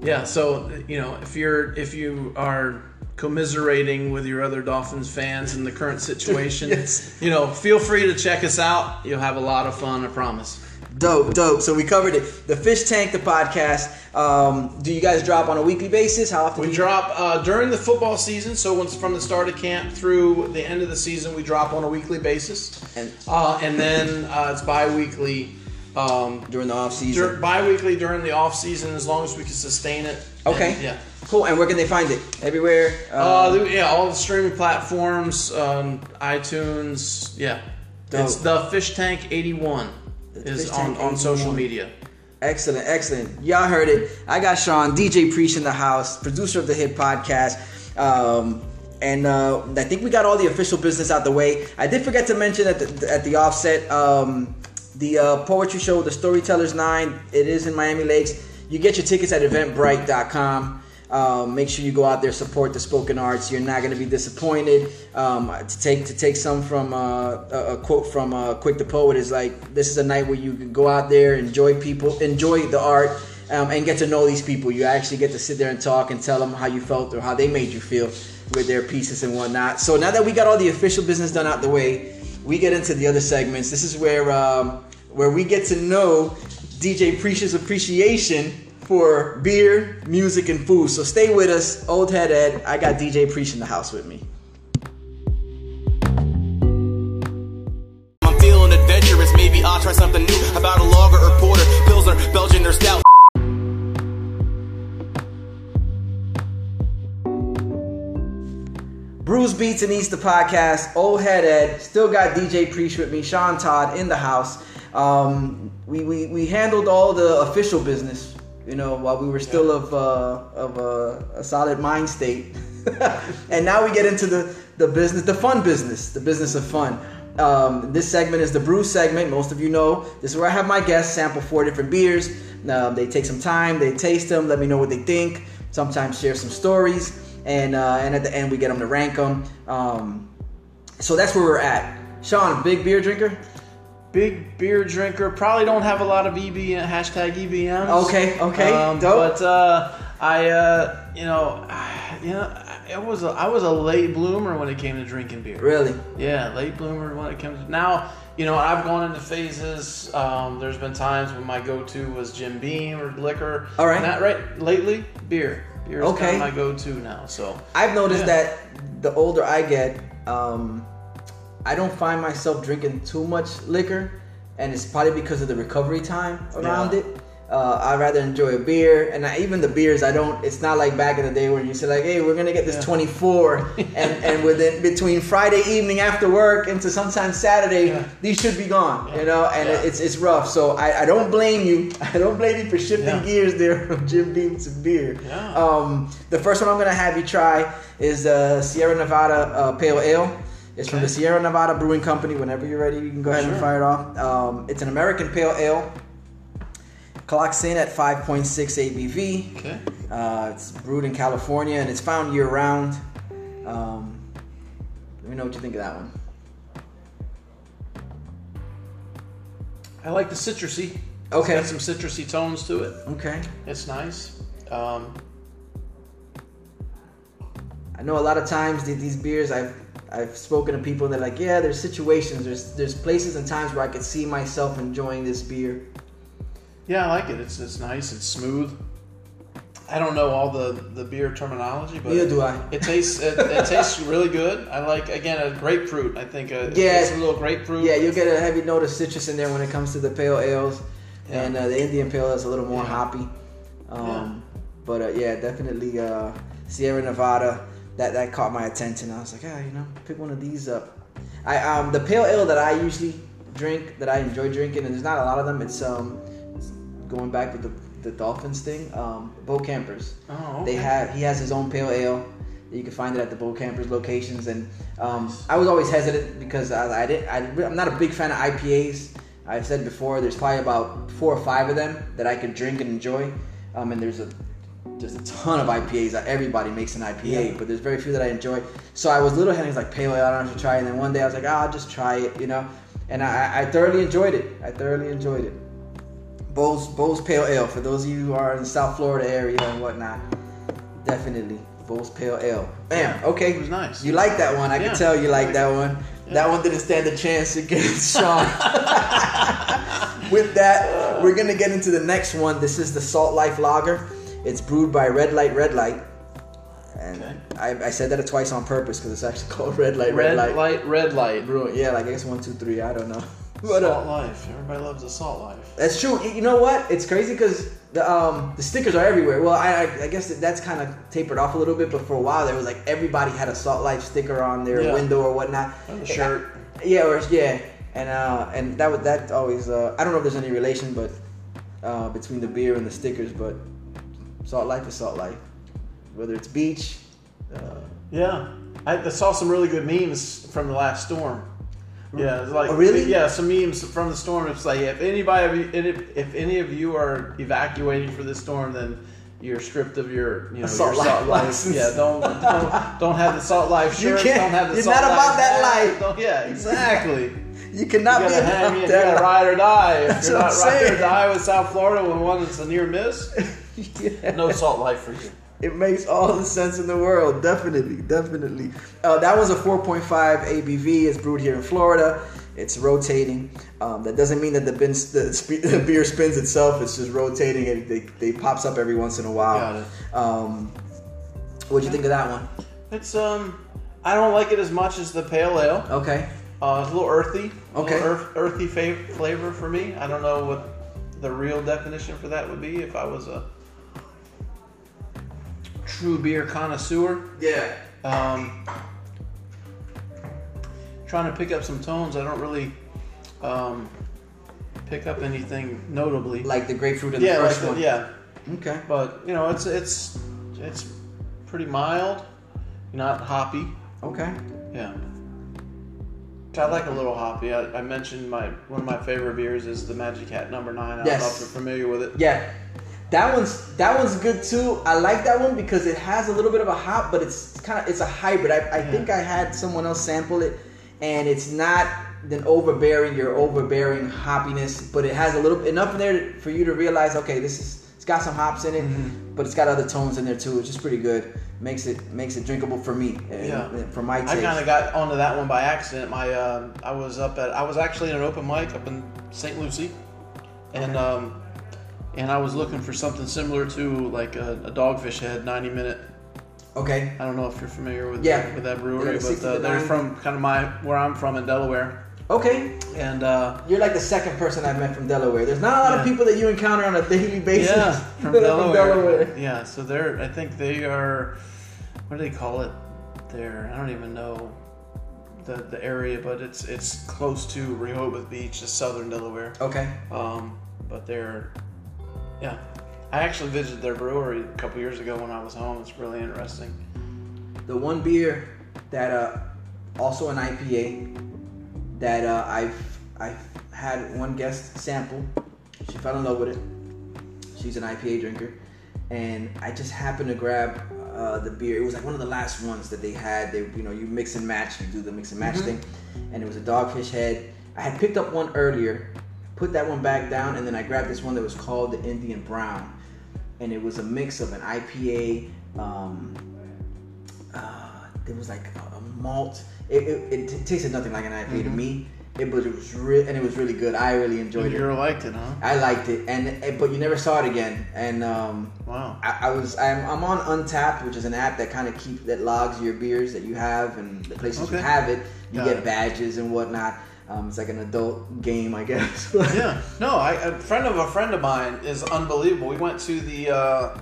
yeah, so you know, if you're if you are commiserating with your other Dolphins fans in the current situation, yes. you know, feel free to check us out. You'll have a lot of fun, I promise. Dope, dope. So we covered it. The Fish Tank, the podcast. Um, do you guys drop on a weekly basis? How often? We do you- drop uh, during the football season. So once from the start of camp through the end of the season, we drop on a weekly basis. And, uh, and then uh, it's bi-weekly. Um, during the off season. Dur- bi-weekly during the off season, as long as we can sustain it. Okay. And, yeah. Cool. And where can they find it? Everywhere. Um, uh, yeah, all the streaming platforms, um, iTunes. Yeah. Dope. It's The Fish Tank eighty-one. Is on, on social media. Excellent, excellent. Y'all heard it. I got Sean, D J Preach in the house, producer of the Hit Podcast. Um, and uh, I think we got all the official business out the way. I did forget to mention at the, at the offset, um, the uh, poetry show, the Storytellers nine, it is in Miami Lakes. You get your tickets at eventbrite dot com. Um, make sure you go out there, support the spoken arts. You're not going to be disappointed. Um, to take to take some from uh, a, a quote from uh, Quick the Poet is like, this is a night where you can go out there, enjoy people, enjoy the art, um, and get to know these people. You actually get to sit there and talk and tell them how you felt or how they made you feel with their pieces and whatnot. So now that we got all the official business done out the way, we get into the other segments. This is where um, where we get to know D J Preach's appreciation for beer, music, and food. So stay with us, Old Head Ed. I got D J Preach in the house with me. I'm feeling adventurous. Maybe I'll try something new. About a lager or porter, pilsner, Belgian, or stout. Blues Beats and Needs, the podcast. Old Head Ed. Still got D J Preach with me. Sean Todd in the house. Um, we, we, we handled all the official business, you know, while we were still yeah. of uh, of uh, a solid mind state. And now we get into the, the business, the fun business, the business of fun. Um, this segment is the brew segment. Most of you know this is where I have my guests sample four different beers. Uh, they take some time, they taste them, let me know what they think. Sometimes share some stories, and uh, and at the end we get them to rank them. Um, so that's where we're at. Sean, big beer drinker. Big beer drinker. Probably don't have a lot of E B M, hashtag E B Ms. Okay, okay, um, dope. But uh, I, uh, you know, I, you know, it was a, I was a late bloomer when it came to drinking beer. Really? Yeah, late bloomer when it comes to now. You know, I've gone into phases. Um, there's been times when my go-to was Jim Beam or liquor. All right. Not right. Lately, beer. Beer is okay. kind of my go-to now. So I've noticed yeah. that the older I get. Um, I don't find myself drinking too much liquor, and it's probably because of the recovery time around yeah. it. Uh, I'd rather enjoy a beer, and I, even the beers, I don't, it's not like back in the day where you say like, hey, we're going to get this yeah. twenty-four, and, and within between Friday evening after work into sometimes Saturday, yeah. these should be gone, yeah. you know, and yeah. it's it's rough. So I, I don't blame you. I don't blame you for shifting yeah. gears there from Jim Beam to beer. Yeah. Um, the first one I'm going to have you try is uh, Sierra Nevada uh, Pale Ale. It's okay. from the Sierra Nevada Brewing Company. Whenever you're ready, you can go ahead sure. and fire it off. Um, it's an American Pale Ale. Clocks in at five point six A B V. Okay. Uh, it's brewed in California, and it's found year-round. Um, let me know what you think of that one. I like the citrusy. Okay. It's got some citrusy tones to it. Okay. It's nice. Um, I know a lot of times these beers, I've... I've spoken to people that are like, yeah, there's situations, there's there's places and times where I could see myself enjoying this beer. Yeah, I like it. It's it's nice. It's smooth. I don't know all the, the beer terminology, but neither do I. It tastes it, it tastes really good. I like again a grapefruit. I think a, yeah, it's a little grapefruit. Yeah, you'll get a heavy note of citrus in there when it comes to the pale ales, yeah. and uh, the Indian pale ale is a little more yeah. hoppy. Um, yeah. But uh, yeah, definitely uh, Sierra Nevada. That that caught my attention. I was like, ah, you know, pick one of these up. I um the pale ale that I usually drink, that I enjoy drinking, and there's not a lot of them. It's um it's going back with the, the Dolphins thing. Um, Bo Campers. Oh. Okay. They have he has his own pale ale. You can find it at the Bo Campers locations. And um, I was always hesitant because I, I didn't. I, I'm not a big fan of I P As. I've said before, there's probably about four or five of them that I could drink and enjoy. Um, and there's a there's a ton of I P As. Everybody makes an I P A, yeah. but there's very few that I enjoy. So I was little-headed, I was like, Pale Ale, I don't have to try it. And then one day I was like, oh, I'll just try it, you know. And I, I thoroughly enjoyed it. I thoroughly enjoyed it. Bo's, Bo's Pale Ale, for those of you who are in the South Florida area and whatnot, definitely. Bo's Pale Ale. Bam, okay. It was nice. You like that one. I yeah. can tell you like that one. Yeah. That one didn't stand a chance against Sean. With that, we're going to get into the next one. This is the Salt Life Lager. It's brewed by Red Light, Red Light. And okay. I, I said that twice on purpose because it's actually called Red Light, Red, Red Light. Light, Red Light Brewing. Yeah, like I guess one, two, three. I don't know. But, Salt uh, Life. Everybody loves the Salt Life. That's true. You know what? It's crazy because the um, the stickers are everywhere. Well, I I guess that's kind of tapered off a little bit, but for a while there was like everybody had a Salt Life sticker on their yeah. window or whatnot. On the shirt. I, yeah, or yeah, and uh, and that was that always. Uh, I don't know if there's any relation, but uh, between the beer and the stickers, but Salt Life is Salt Life, whether it's beach. Uh, yeah, I, I saw some really good memes from the last storm. Yeah, like oh, really? Yeah, some memes from the storm. It's like if anybody, if any of you are evacuating for this storm, then you're stripped of your, you know, Salt your Salt Life. Yeah, don't, don't don't have the Salt Life shirt. Don't have the you're Salt Life. You're not about life that life. Don't, yeah, exactly. You cannot you be about you, that. You gotta ride or die. If That's you're not ride or die with South Florida when one is a near miss, yeah. no Salt Life for you. It makes all the sense in the world. Definitely, definitely. Uh, that was a four point five A B V. It's brewed here in Florida. It's rotating. Um, that doesn't mean that the, bin, the, sp- the beer spins itself. It's just rotating. It they, they pops up every once in a while. Um, what'd you think of that one? It's um, I don't like it as much as the Pale Ale. Okay. Uh, it's a little earthy. Okay. A little earth, earthy fav- flavor for me. I don't know what the real definition for that would be if I was a true beer connoisseur. Yeah. Um, trying to pick up some tones. I don't really um, pick up anything notably. Like the grapefruit in yeah, the first like the, one. Yeah. Okay. But you know, it's it's it's pretty mild, not hoppy. Okay. Yeah. I like a little hoppy. I, I mentioned my one of my favorite beers is the Magic Hat Number Nine. I yes. don't know if you're familiar with it. Yeah. That one's that one's good too. I like that one because it has a little bit of a hop, but it's kind of it's a hybrid. I, I yeah. think I had someone else sample it, and it's not an overbearing or overbearing hoppiness, but it has a little enough in there for you to realize, okay, this is it's got some hops in it, mm-hmm. but it's got other tones in there too. It's just pretty good. Makes it makes it drinkable for me. Yeah. And, and for my taste. I kind of got onto that one by accident. My uh, I was up at I was actually in an open mic up in Saint Lucie, and. Okay. Um, And I was looking for something similar to like a, a Dogfish Head ninety minute. Okay. I don't know if you're familiar with yeah. that, with that brewery, yeah, but uh, they're from kind of my where I'm from in Delaware. Okay. And uh, you're like the second person I've met from Delaware. There's not a lot yeah. of people that you encounter on a daily basis. Yeah, from, Delaware. from Delaware. Yeah. So they're I think they are. What do they call it? They're I don't even know the the area, but it's it's close to Rehoboth Beach, just southern Delaware. Okay. Um, but they're. Yeah, I actually visited their brewery a couple years ago when I was home. It's really interesting. The one beer that uh, also an I P A that uh, I've I've had one guest sample. She fell in love with it. She's an I P A drinker, and I just happened to grab uh, the beer. It was like one of the last ones that they had. They you know you mix and match, you do the mix and match mm-hmm. thing, and it was a Dogfish Head. I had picked up one earlier. Put that one back down, and then I grabbed this one that was called the Indian Brown, and it was a mix of an I P A. Um, uh, it was like a, a malt. It, it, it t- tasted nothing like an I P A mm-hmm. to me. It was, it was re- and it was really good. I really enjoyed you it. You liked it, huh? I liked it, and, and but you never saw it again. And um, wow, I, I was I'm, I'm on Untappd, which is an app that kind of keeps that logs your beers that you have and the places okay. you have it. You Got get it. badges and whatnot. Um, it's like an adult game, I guess. yeah. No, I, a friend of a friend of mine is unbelievable. We went to the uh,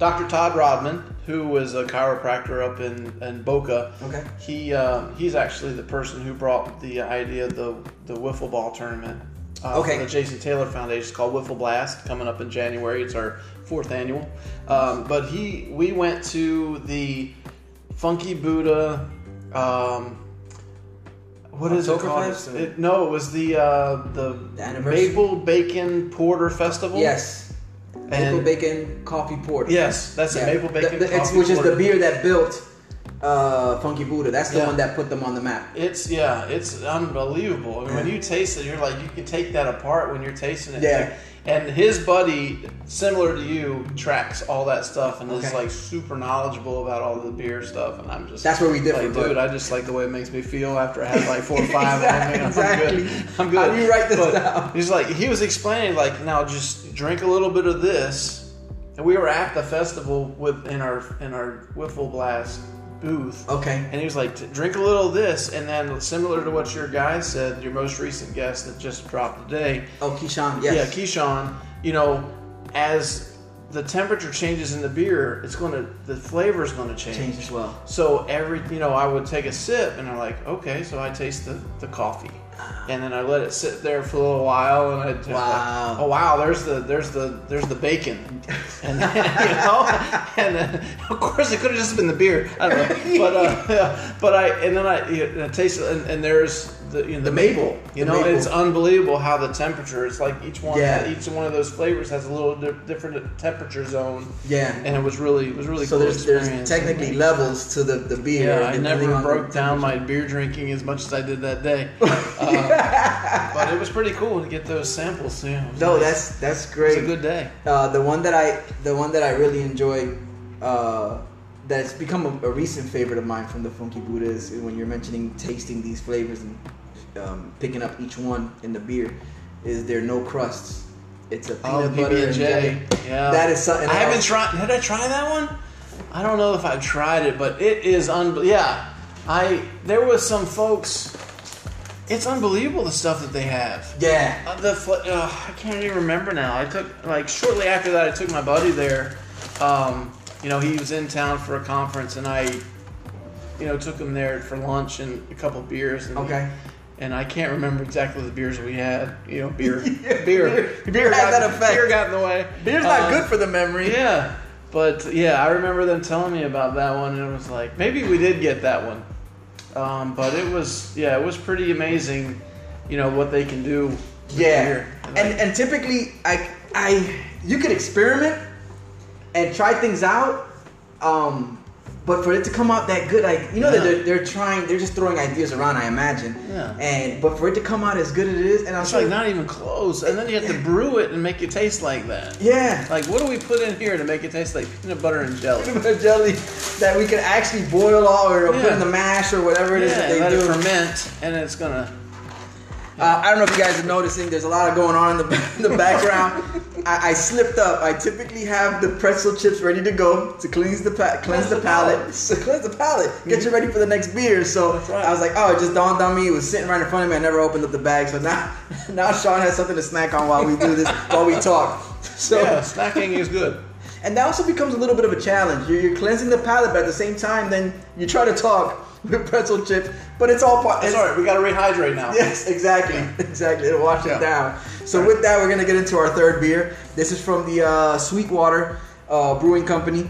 Doctor Todd Rodman, who was a chiropractor up in, in Boca. Okay. He uh, he's actually the person who brought the idea of the the wiffle ball tournament. Uh, okay. The Jason Taylor Foundation is called Wiffle Blast. Coming up in January, it's our fourth annual. Um, but he we went to the Funky Buddha. Um, What is it called? It, no, it was the uh, the, the Maple Bacon Porter Festival. Yes. And Maple Bacon Coffee Porter. Yes, that's yeah. a Maple Bacon the, the, Coffee it's, which Porter. Which is the beer that built uh, Funky Buddha. That's the yeah. one that put them on the map. It's, yeah, it's unbelievable. I mean, when you taste it, you're like, you can take that apart when you're tasting it. Yeah. And his buddy, similar to you, tracks all that stuff and okay. is like super knowledgeable about all the beer stuff. And I'm just that's where we differ, like, dude. I just like the way it makes me feel after I had like four or five. exactly. I'm, good. I'm good. How do you write this but down? He's like, he was explaining like, now just drink a little bit of this. And we were at the festival with in our in our Wiffle Blast booth. Okay. And he was like, drink a little of this, and then similar to what your guy said, your most recent guest that just dropped today. Oh, Keyshawn, yes. Yeah, Keyshawn, you know, as the temperature changes in the beer, it's going to, the flavor's going to change. Change as well. So every, you know, I would take a sip, and I'm like, okay, so I taste the, the coffee. And then I let it sit there for a little while, and I just wow. like, oh wow, there's the there's the there's the bacon, and then, you know, and then, of course it could have just been the beer, I don't know, but uh, yeah, but I and then I, you know, I taste it, and, and there's the you know, the, the maple, you the know, maple. It's unbelievable how the temperature. It's like each one yeah. each one of those flavors has a little di- different temperature zone. Yeah, and it was really it was really so cool there's, there's technically and, levels to the the beer. Yeah, I never broke down my beer drinking as much as I did that day. Uh, but it was pretty cool to get those samples. You know, no, nice. that's that's great. It's a good day. Uh, the one that I the one that I really enjoy, uh, that's become a, a recent favorite of mine from the Funky Buddha is when you're mentioning tasting these flavors and um, picking up each one in the beer, is there no crusts? It's a peanut oh, butter and jelly. Yeah, that is something. I haven't tried. Did I try that one? I don't know if I tried it, but it is unbelievable. Yeah, I there was some folks. It's unbelievable the stuff that they have. Yeah. Uh, the fl- uh, I can't even remember now. I took, like, shortly after that, I took my buddy there. Um, you know, he was in town for a conference, and I, you know, took him there for lunch and a couple beers. And okay. We, and I can't remember exactly the beers we had. You know, beer. yeah, beer. Beer, beer got, that effect. Beer got in the way. Beer's not um, good for the memory. Yeah. But, yeah, I remember them telling me about that one, and it was like, maybe we did get that one. Um, but it was, yeah, it was pretty amazing, you know, what they can do. Yeah, and and, and typically, I, I, you could experiment and try things out, um, but for it to come out that good, like, you know, yeah. that they're, they're trying, they're just throwing ideas around, I imagine. Yeah. And but for it to come out as good as it is, and I was like, not even close. And then you have to brew it and make it taste like that. Yeah. Like, what do we put in here to make it taste like peanut butter and jelly? Peanut butter jelly that we could actually boil all or yeah. put in the mash or whatever it yeah, is that they let do. It ferment, and it's gonna. Yeah. Uh, I don't know if you guys are noticing. There's a lot of going on in the in the background. I, I slipped up. I typically have the pretzel chips ready to go to cleanse the pa- cleanse the palate, so cleanse the palate, get you ready for the next beer. So right. I was like, oh, it just dawned on me. It was sitting right in front of me. I never opened up the bag. So now, now Sean has something to snack on while we do this, while we talk. So yeah, snacking is good. And that also becomes a little bit of a challenge. You're, you're cleansing the palate, but at the same time, then you try to talk with pretzel chips, but it's all part. It's all right. We got to rehydrate now. Yes, exactly. Yeah. Exactly. It'll wash yeah. it down. So right. with that, we're going to get into our third beer. This is from the uh, Sweetwater uh, Brewing Company.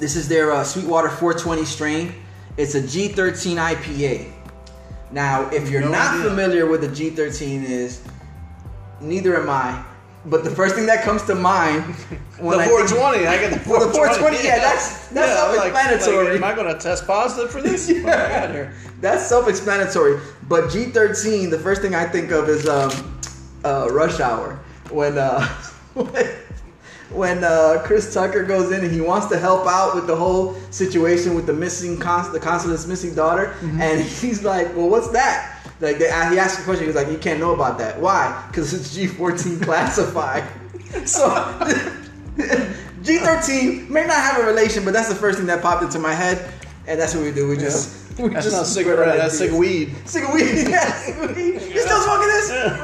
This is their uh, Sweetwater four twenty strain. It's a G thirteen I P A. Now, if you're no not idea. familiar with the G thirteen is, neither am I. But the first thing that comes to mind, when the four twenty, I, I get the four twenty. Well, the four twenty, yeah, that's that's yeah, self-explanatory. Like, like, am I going to test positive for this? yeah. What I got here? That's self-explanatory. But G thirteen, the first thing I think of is um, uh, Rush Hour when uh, when, when uh, Chris Tucker goes in and he wants to help out with the whole situation with the missing cons- the consulate's missing daughter, mm-hmm. and he's like, "Well, what's that?" Like they, he asked a question, he was like, "You can't know about that. Why? Because it's G fourteen classified." So G thirteen may not have a relation, but that's the first thing that popped into my head, and that's what we do. We just yeah. we that's just not cigarette. That's cig weed. Cig weed. Yes. You still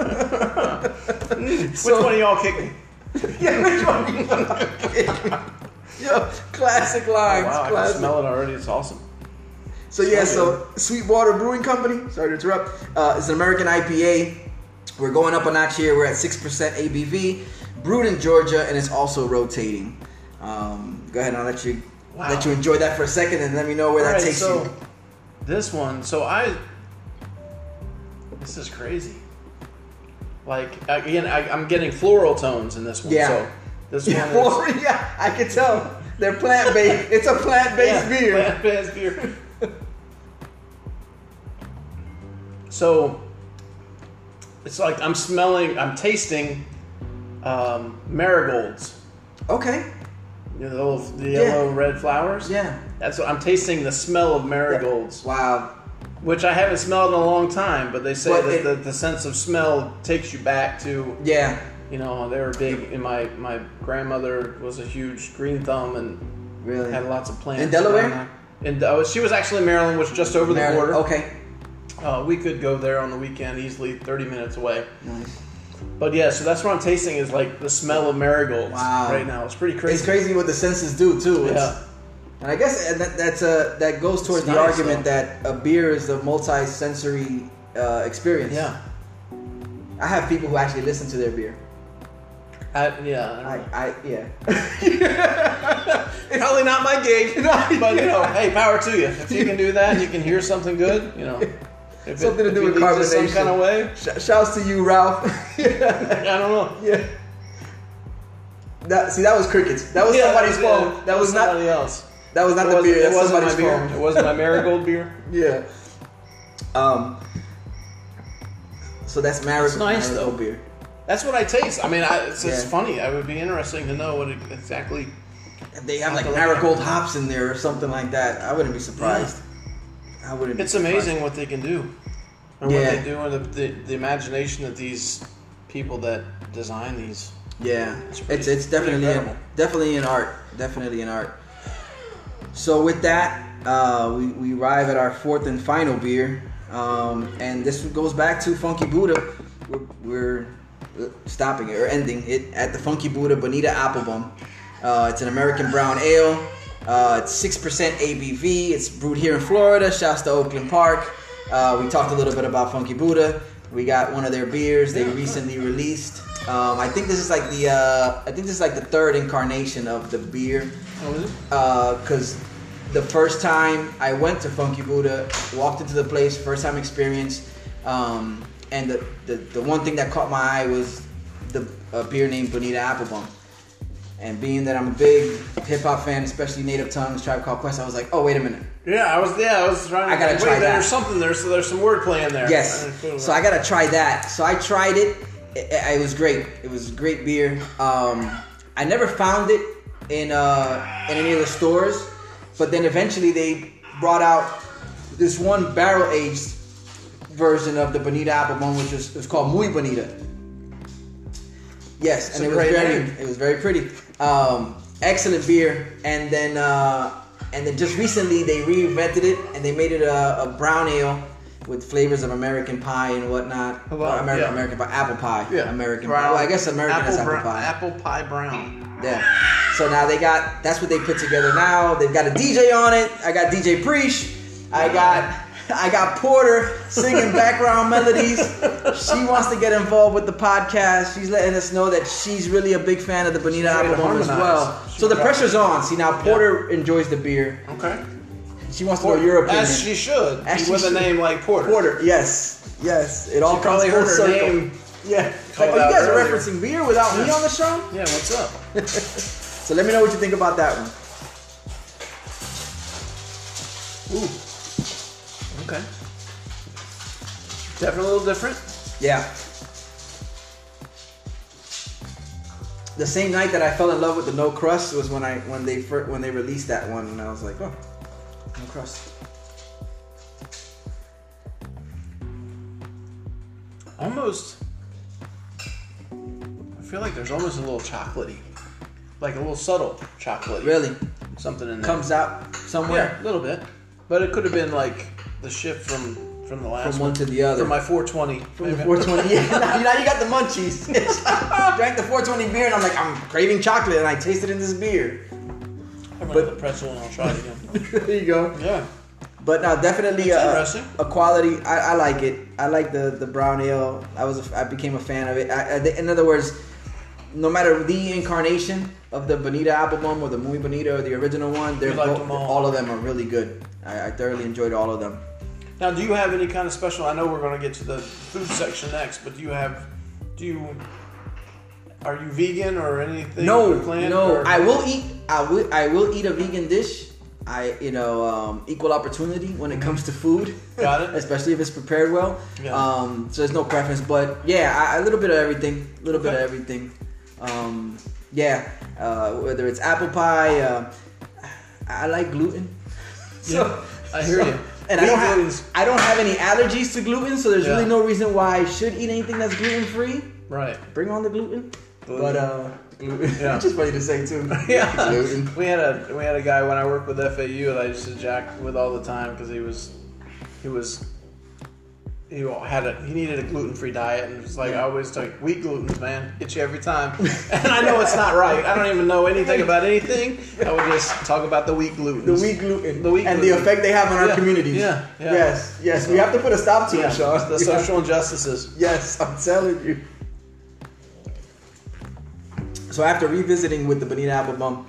smoking this? Yeah. So, which one of y'all kicked me? Yeah, which one of y'all kicked me? Yo, classic lines. Oh, wow, classic. I can smell it already. It's awesome. So yeah, so Sweetwater Brewing Company, sorry to interrupt, uh, it's an American I P A. We're going up a notch here. We're at six percent A B V, brewed in Georgia, and it's also rotating. Um, go ahead and I'll let you, wow. let you enjoy that for a second and let me know where All that right, takes so you. This one, so I This is crazy. Like, again, I, I'm getting floral tones in this one. Yeah. So this yeah, one floral, is... yeah, I can tell. They're plant-based. It's a plant-based yeah, beer. Plant-based beer. So it's like I'm smelling, I'm tasting um, marigolds. Okay. You know, the little the yeah. yellow, red flowers? Yeah. That's what I'm tasting, the smell of marigolds. Yeah. Wow. Which I haven't smelled in a long time, but they say well, that it, the, the sense of smell takes you back to... Yeah. You know, they were big, and my, my grandmother was a huge green thumb and really had lots of plants. In Delaware? And uh, she was actually in Maryland, which is just over Maryland. the border. Okay. Uh, we could go there on the weekend easily, thirty minutes away. Nice. But yeah, so that's what I'm tasting is like the smell of marigolds wow. right now. It's pretty crazy. It's crazy what the senses do too. It's, yeah. And I guess that, that's a, that goes towards it's the nice argument though. that a beer is the multi-sensory uh, experience. Yeah. I have people who actually listen to their beer. I, yeah. I, I, I yeah. It's probably not my gig. But you know, hey, power to you. If you can do that and you can hear something good, you know. If Something it, to do with carbonation. Some kind of way. Sh- shouts to you, Ralph. yeah. I don't know. Yeah. That, see, that was crickets. That was yeah, somebody's phone. Yeah, that, that was, was not somebody else. That was not it the beer. That was somebody's phone. It wasn't my marigold beer. Yeah. Um. So that's marigold. It's nice marigold though. Beer. That's what I taste. I mean, I, it's, yeah. it's funny. It would be interesting to know what it, exactly. If they have like marigold like hops in there or something like that. I wouldn't be surprised. Yeah. I wouldn't it's amazing what they can do, or yeah. what they do, and the, the the imagination that these people that design these. Yeah, it's pretty, it's, it's definitely an, definitely an art, definitely an art. So with that, uh, we we arrive at our fourth and final beer, um, and this goes back to Funky Buddha. We're, we're stopping it or ending it at the Funky Buddha Bonita Applebum. Uh, it's an American brown ale. Uh, it's six percent A B V. It's brewed here in Florida. Shouts to Oakland Park. Uh, we talked a little bit about Funky Buddha. We got one of their beers they recently released. Um, I think this is like the uh, I think this is like the third incarnation of the beer. Because uh, the first time I went to Funky Buddha, walked into the place, first time experience, um, and the, the the one thing that caught my eye was the a beer named Bonita Applebum. And being that I'm a big hip-hop fan, especially Native Tongues, Tribe Called Quest, I was like, oh, wait a minute. Yeah, I was yeah, I was trying to I gotta like, try wait, that. There's something there, so there's some wordplay in there. Yes, so I got to try that. So I tried it. It, it. it was great. It was great beer. Um, I never found it in uh, in any of the stores, but then eventually they brought out this one barrel-aged version of the Bonita Applebum, which was, it was called Muy Bonita. Yes, and it was very name. it was very pretty. Um, excellent beer, and then uh, and then just recently they reinvented it and they made it a, a brown ale with flavors of American pie and whatnot. Well, uh, American yeah. American pie, apple pie, yeah. American brown. pie. Well, I guess American apple is apple brown, pie. Apple pie brown. Yeah. So now they got that's what they put together now. They've got a D J on it. I got D J Preach. I got I got Porter singing background melodies. She wants to get involved with the podcast. She's letting us know that she's really a big fan of the Bonita Applebum as well. She so the pressure's on. See, now Porter yeah. enjoys the beer. Okay. She wants Porter, to know your opinion. As she should. As she with should. a name like Porter. Porter, yes. Yes. It all she comes full circle. Name yeah. Like, oh, you guys earlier. are referencing beer without yeah. me on the show? Yeah, what's up? So let me know what you think about that one. Ooh. Okay. Definitely a little different. Yeah. The same night that I fell in love with the no crust was when I when they first, when they released that one, and I was like, oh, no crust. Almost. I feel like there's almost a little chocolatey, like a little subtle chocolatey. Really? Something in there comes out somewhere. Yeah, a little bit, but it could have been like the shift from. From the last From one, one to the other. From my four twenty. From the four twenty. Yeah, now, now you got the munchies. Drank the four twenty beer and I'm like, I'm craving chocolate and I tasted in this beer. I'm going to have the pretzel and I'll try it again. There you go. Yeah. But now definitely a, a quality. I, I like it. I like the, the brown ale. I was a, I became a fan of it. I, I, in other words, no matter the incarnation of the Bonita Applebum or the Muy Bonita or the original one, they're both, all. all of them are really good. I, I thoroughly enjoyed all of them. Now, do you have any kind of special? I know we're going to get to the food section next, but do you have? Do you? Are you vegan or anything? No, no. Or? I will eat. I will. I will eat a vegan dish. I, you know, um, equal opportunity when it comes to food. Got it. Especially if it's prepared well. Yeah. Um, so there's no preference, but yeah, I, a little bit of everything. A little okay. bit of everything. Um, yeah. Uh, whether it's apple pie, uh, I like gluten. So yeah, I hear so, you. And I don't, have, I don't have any allergies to gluten, so there's yeah. really no reason why I should eat anything that's gluten free. Right. Bring on the gluten. gluten. But uh, gluten, yeah. which is funny to say too. yeah. Gluten. We had a we had a guy when I worked with F A U that I used to jack with all the time because he was he was he had a he needed a gluten free diet and it's like yeah. I always like wheat gluten, man, get you every time. And I know it's not right. I don't even know anything about anything. I would just talk about the wheat gluten. The wheat gluten. The wheat and gluten. The effect they have on yeah. our communities. Yeah. yeah. Yes. Yes. So, we have to put a stop to yeah. it, Sean. The social injustices. Yes, I'm telling you. So after revisiting with the banana apple bump,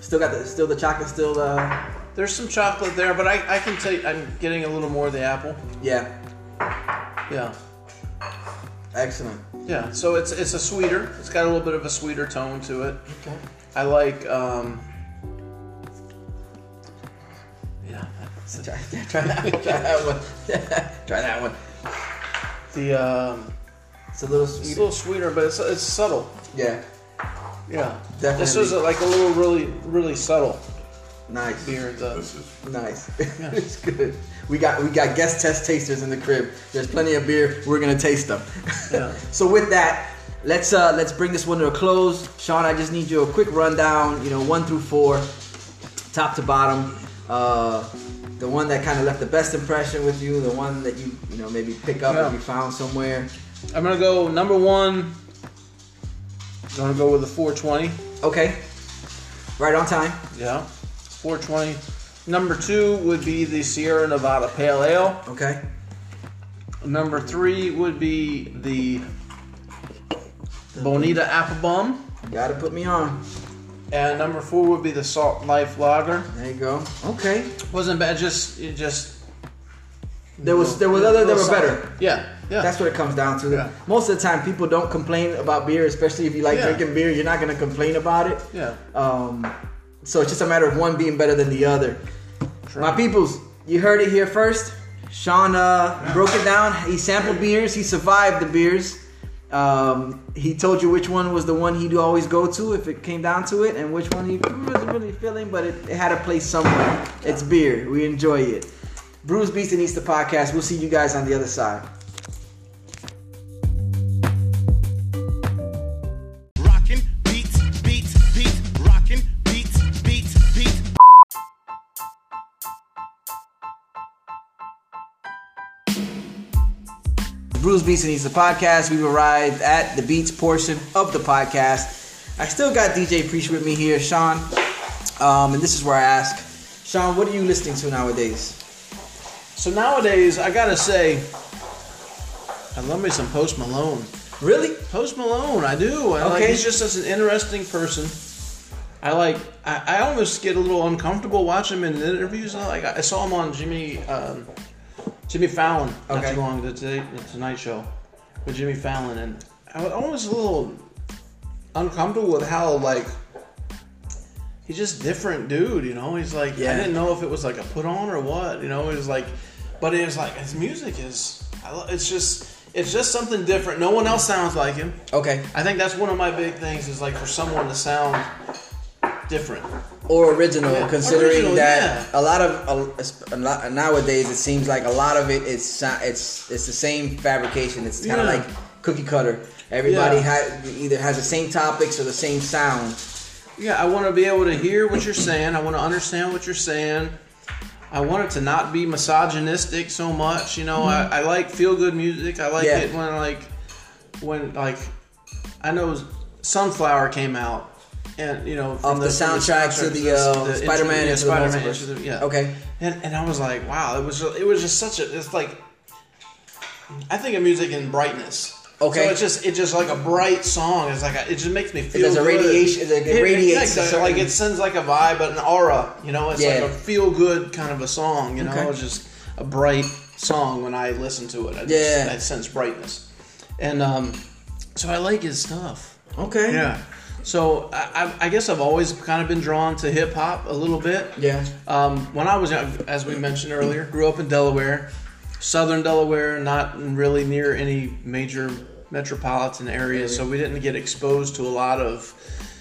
still got the still the chocolate still. Uh, There's some chocolate there, but I, I can take. I'm getting a little more of the apple. Yeah. Yeah. Excellent. Yeah. So it's it's a sweeter. It's got a little bit of a sweeter tone to it. Okay. I like. Um, yeah. That's try, try that one. Try that one. Try that one. The. Um, It's a little sweeter. It's a little sweeter, but it's it's subtle. Yeah. Yeah. Definitely. This was like a little really, really subtle. Nice. Beer does. Nice. Yeah. It's good. We got we got guest test tasters in the crib. There's plenty of beer. We're gonna taste them. Yeah. So with that, let's uh let's bring this one to a close. Sean, I just need you a quick rundown, you know, one through four, top to bottom. Uh the one that kind of left the best impression with you, the one that you, you know, maybe pick up yeah. if you found somewhere. I'm gonna go number one. I'm gonna go with a four twenty. Okay. Right on time. Yeah. four twenty. Number two would be the Sierra Nevada Pale Ale. Okay. Number three would be the Bonita Applebum. You gotta put me on. And number four would be the Salt Life Lager. There you go. Okay. Wasn't bad. Just it just. There was there was other that were better. Yeah. Yeah. That's what it comes down to. Yeah. Most of the time, people don't complain about beer, especially if you like yeah. drinking beer. You're not going to complain about it. Yeah. Um, so it's just a matter of one being better than the other. True. My peoples, you heard it here first. Sean uh, yeah. broke it down. He sampled beers. He survived the beers. Um, he told you which one was the one he'd always go to if it came down to it, and which one he wasn't really feeling, but it, it had a place somewhere. It's beer. We enjoy it. Brews, Beats, and Eats, the podcast. We'll see you guys on the other side. Blues Beats and Needs, the podcast. We've arrived at the beats portion of the podcast. I still got D J Preach with me here, Sean. Um, and this is where I ask, Sean, what are you listening to nowadays? So nowadays, I gotta say, I love me some Post Malone. Really? Post Malone, I do. I okay. like, he's just such an interesting person. I like. I, I almost get a little uncomfortable watching him in interviews. Like I saw him on Jimmy. Um, Jimmy Fallon, not okay. too long, the, today, the Tonight Show with Jimmy Fallon, and I was almost a little uncomfortable with how, like, he's just a different dude, you know? He's like, yeah. I didn't know if it was like a put on or what, you know? It was like, but it was like, his music is, I lo- it's just, it's just something different. No one else sounds like him. Okay. I think that's one of my big things is like for someone to sound different. Or original, yeah. considering original, that yeah. a lot of a, a lot, nowadays it seems like a lot of it is it's it's the same fabrication. It's kind of yeah. like cookie cutter. Everybody yeah. ha- either has the same topics or the same sound. Yeah, I want to be able to hear what you're saying. I want to understand what you're saying. I want it to not be misogynistic so much. You know, mm-hmm. I, I like feel good music. I like yeah. it when like when like I know Sunflower came out. And you know, from the, the soundtrack to the, uh, the Spider-Man into the multiverse. Yeah. Okay. And and I was like, wow, it was just, it was just such a it's like I think of music in brightness. Okay. So it's just it's just like a bright song. It's like a, it just makes me feel. There's a radiation. It, it radiates. It, like it sends like a vibe, an aura. You know, it's yeah. like a feel good kind of a song. You know, okay. It's just a bright song when I listen to it. I just, yeah. I sense brightness. And um, so I like his stuff. Okay. Yeah. So I, I guess I've always kind of been drawn to hip hop a little bit. Yeah. Um, when I was, as we mentioned earlier, grew up in Delaware, southern Delaware, not really near any major metropolitan areas, so we didn't get exposed to a lot of,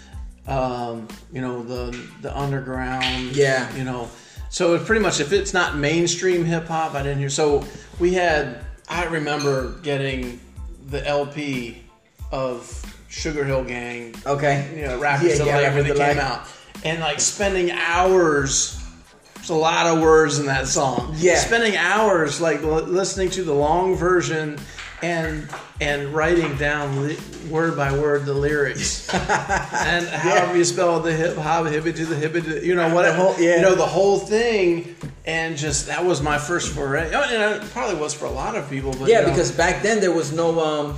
um, you know, the the underground. Yeah. You know, so it's pretty much if it's not mainstream hip hop, I didn't hear. So we had, I remember getting the L P of Sugar Hill Gang, okay, you know, Rappers yeah, yeah, Life when they came out, and like spending hours, there's a lot of words in that song. Yeah, spending hours like l- listening to the long version, and and writing down li- word by word the lyrics, and however yeah. you spell the hip hop, hippie to the hippie, to, you know what, the whole, yeah. you know the whole thing. And just that was my first foray. Oh, and it probably was for a lot of people, but yeah, you know, because back then there was no um.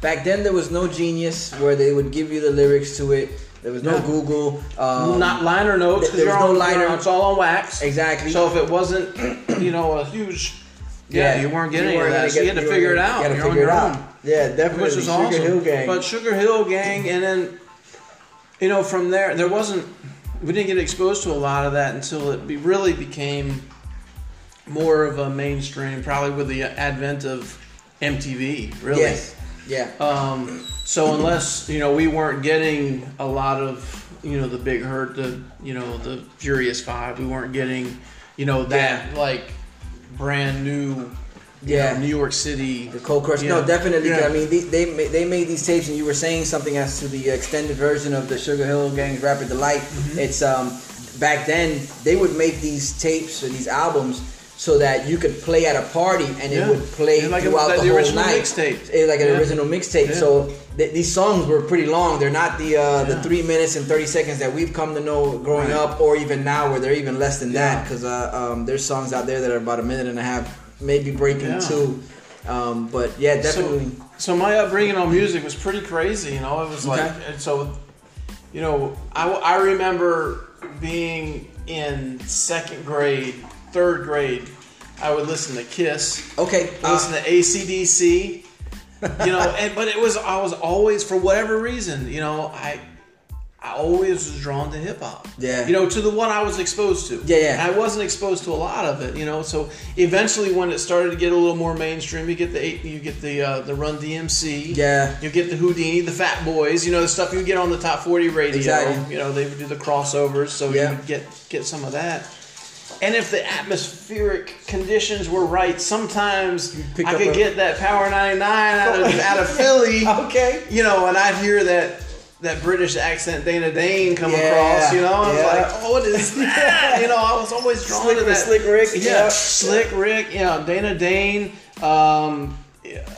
Back then, there was no Genius where they would give you the lyrics to it. There was no, no. Google. Um, Not liner notes. Th- there was no liner notes. It's all on wax. Exactly. So if it wasn't, you know, a huge... Yeah, yeah you weren't getting you weren't any of that. So you had to figure it out. You had to figure it out. Yeah, definitely. Which was awesome. Sugar Hill Gang. But Sugar Hill Gang, and then, you know, from there, there wasn't... We didn't get exposed to a lot of that until it be, really became more of a mainstream, probably with the advent of M T V, really. Yes. Yeah. Um, so unless, you know, we weren't getting a lot of, you know, the Big Hurt, the, you know, the Furious Five, we weren't getting, you know, that, yeah. like, brand new, yeah, you know, New York City. The Cold Crush. No, know. Definitely. Yeah. I mean, they, they they made these tapes, and you were saying something as to the extended version of the Sugar Hill Gang's Rapper Delight. Mm-hmm. It's, um, back then, they would make these tapes or these albums so that you could play at a party and yeah. it would play like throughout like the, the whole night. Mixtape. It was like an yeah. original mixtape. Yeah. So th- these songs were pretty long. They're not the uh, yeah. the three minutes and thirty seconds that we've come to know growing right. up, or even now where they're even less than yeah. that. Because uh, um, there's songs out there that are about a minute and a half, maybe breaking yeah. two. Um, but yeah, definitely. So, so my upbringing on music was pretty crazy. You know, it was like okay. and so. You know, I I remember being in second grade. Third grade, I would listen to Kiss. Okay, uh, listen to A C D C. You know, and, but it was I was always for whatever reason, you know, I I always was drawn to hip hop. Yeah, you know, to the one I was exposed to. Yeah, yeah. And I wasn't exposed to a lot of it, you know. So eventually, when it started to get a little more mainstream, you get the you get the uh, the Run D M C. Yeah, you get the Houdini, the Fat Boys. You know, the stuff you get on the Top forty radio. Exactly. You know, they would do the crossovers, so yeah. you would get get some of that. And if the atmospheric conditions were right, sometimes I could a... get that Power ninety-nine out of, out of Philly. Okay. You know, and I'd hear that that British accent Dana Dane come yeah. across, you know. And yeah. I was like, oh, what is that? You know, I was always drawn Slick, to that. Slick Rick. Yeah. yeah. Slick Rick. Yeah. Dana Dane. Um, yeah.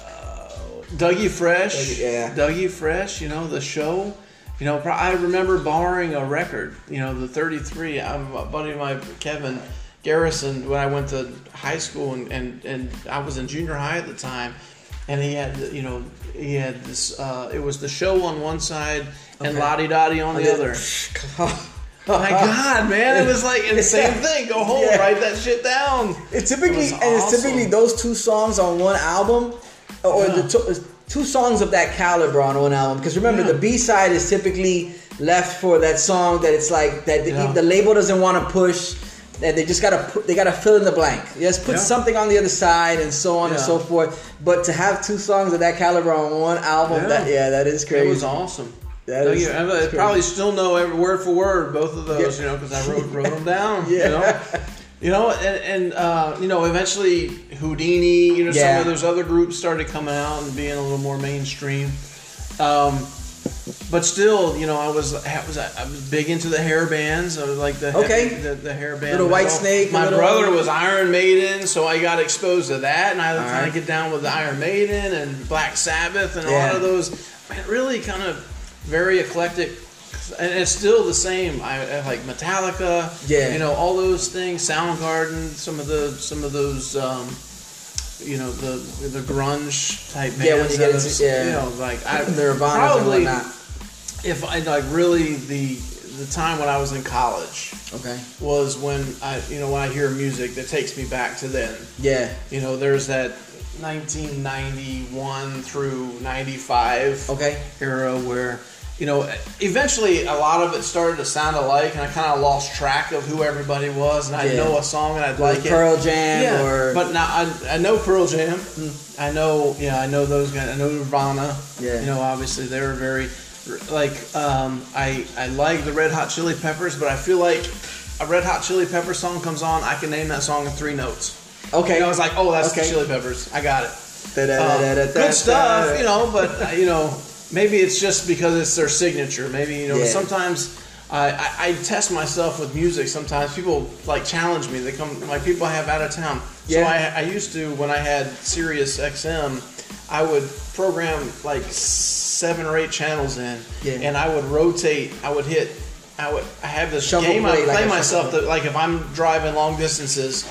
Doug E. Fresh. Doug, yeah. Doug E. Fresh, you know, The Show. You know, I remember borrowing a record, you know, the thirty-three. I'm a buddy of mine, Kevin Garrison, when I went to high school, and, and, and I was in junior high at the time, and he had, you know, he had this, uh, it was The Show on one side and okay. La Di Da Di on the okay. other. Oh my God, man! It was like the same thing. Go home, yeah. write that shit down. It typically, it was awesome. And it's typically those two songs on one album, or yeah. the two... Two songs of that caliber on one album, because remember yeah. the B side is typically left for that song that it's like that the, yeah. the label doesn't want to push, and they just gotta they gotta fill in the blank. Just put yeah. something on the other side and so on yeah. and so forth. But to have two songs of that caliber on one album, yeah, that, yeah, that is crazy. It was awesome. That is, I crazy. Probably still know every word for word both of those, yeah. you know, because I wrote wrote them down. Yeah. You know? You know, and, and uh, you know, eventually Houdini, you know, yeah. some of those other groups started coming out and being a little more mainstream. Um, but still, you know, I was I was I was big into the hair bands. I was like the okay. he, the, the hair band, little metal. White Snake. My little... brother was Iron Maiden, so I got exposed to that, and I kind right. of get down with the Iron Maiden and Black Sabbath and yeah. a lot of those. Man, really, kind of very eclectic. And it's still the same. I, I like Metallica, yeah. you know, all those things. Soundgarden, some of the some of those, um, you know, the the grunge type bands. Yeah, when you get into, yeah. you know, like I, Nirvana probably, and whatnot. If I like really the the time when I was in college. Okay. Was when I, you know, when I hear music that takes me back to then. Yeah. You know, there's that nineteen ninety-one through ninety-five okay. era where, you know, eventually a lot of it started to sound alike, and I kind of lost track of who everybody was, and I'd yeah. know a song and I'd or like Pearl it. Pearl Jam, yeah. or but now I I know Pearl Jam. Mm. I know, yeah, I know those guys. I know Nirvana. Yeah. You know, obviously they were very. Like, um, I, I like the Red Hot Chili Peppers, but I feel like a Red Hot Chili Pepper song comes on, I can name that song in three notes. Okay. And I was like, oh, that's okay. the Chili Peppers. I got it. Da, da, um, da, da, da, good da, stuff, da, da. You know, but, you know, maybe it's just because it's their signature. Maybe, you know, yeah. sometimes I, I, I test myself with music. Sometimes people, like, challenge me. They come, like, people I have out of town. Yeah. So I, I used to, when I had Sirius X M, I would program, like, seven or eight channels in, yeah. and I would rotate. I would hit. I would. I have this shovel game. I would play like myself. That, like if I'm driving long distances,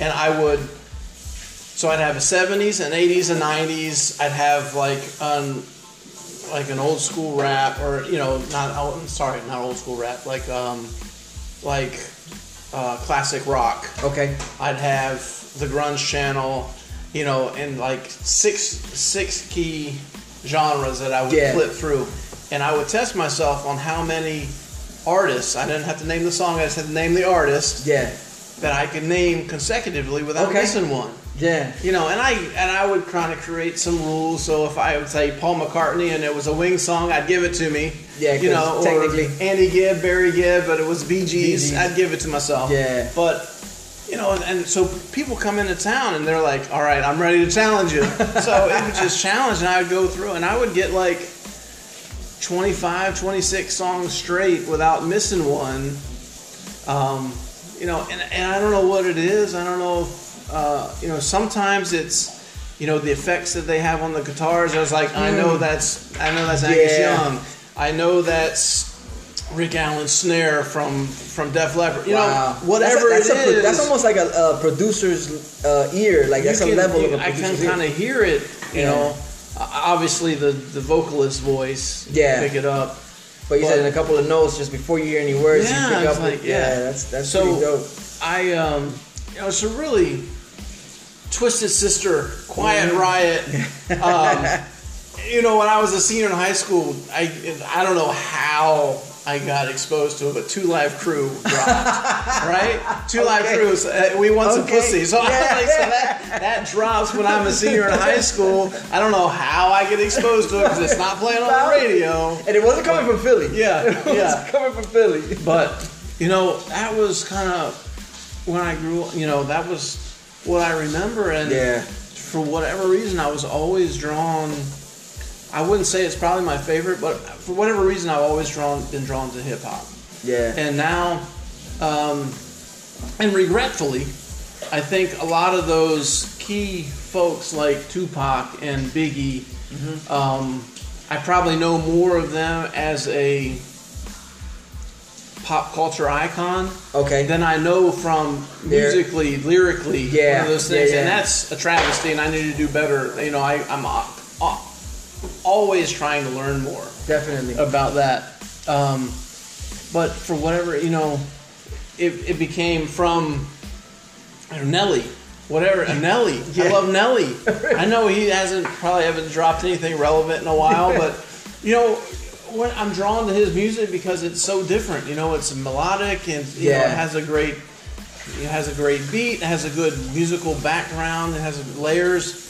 and I would. So I'd have a seventies and eighties and nineties. I'd have like an like an old school rap, or you know, not. I'm sorry, not old school rap. Like um, like uh, classic rock. Okay. I'd have the grunge channel, you know, and like six six key. genres that I would yeah. flip through, and I would test myself on how many artists I didn't have to name the song, I just had to name the artist yeah. that I could name consecutively without okay. missing one. Yeah, you know, and I and I would kind of create some rules. So if I would say Paul McCartney and it was a Wings song, I'd give it to me. Yeah, you know, technically or Andy Gibb, Barry Gibb, but it was Bee Gees. I'd give it to myself. Yeah, but. You know, and so people come into town and they're like, all right, I'm ready to challenge you. So it was just challenge, and I would go through and I would get like twenty-five, twenty-six songs straight without missing one. Um, you know, and, and I don't know what it is. I don't know if, uh, you know, sometimes it's, you know, the effects that they have on the guitars. I was like, mm. I know that's, I know that's Angus yeah. Young. I know that's Rick Allen's snare from, from Def Leppard. You wow. know, whatever that's a, that's it a, is. That's almost like a, a producer's uh, ear. Like, that's can, a level you, of a producer's ear. I can kind of hear it, you yeah. know. Uh, obviously, the, the vocalist voice, yeah. you pick it up. But you but, said in a couple of notes, just before you hear any words, yeah, you pick up. Like, yeah. yeah, that's, that's so pretty dope. I, um, you know, it's a really Twisted Sister, Quiet yeah. Riot. Um, you know, when I was a senior in high school, I I don't know how I got exposed to it, but Two Live Crew dropped, right? Two okay. Live Crew, uh, we want okay. some pussy. So, yeah. I like, so that, that drops when I'm a senior in high school. I don't know how I get exposed to it because it's not playing on the radio. And it wasn't coming but, from Philly. Yeah, it wasn't yeah. coming from Philly. But, you know, that was kind of when I grew up, you know, that was what I remember. And yeah. for whatever reason, I was always drawn. I wouldn't say it's probably my favorite, but for whatever reason, I've always drawn been drawn to hip hop. Yeah. And now, um, and regretfully, I think a lot of those key folks like Tupac and Biggie, mm-hmm. um, I probably know more of them as a pop culture icon okay. than I know from musically, Lyr- lyrically, yeah. one of those things. Yeah, yeah. And that's a travesty, and I need to do better. You know, I, I'm off. off. always trying to learn more definitely about that um, but for whatever you know it, it became from I don't know, Nelly whatever Nelly yeah. I love Nelly. I know he hasn't probably haven't dropped anything relevant in a while yeah. but you know when I'm drawn to his music because it's so different, you know, it's melodic and you yeah. know, it has a great it has a great beat, it has a good musical background, it has layers.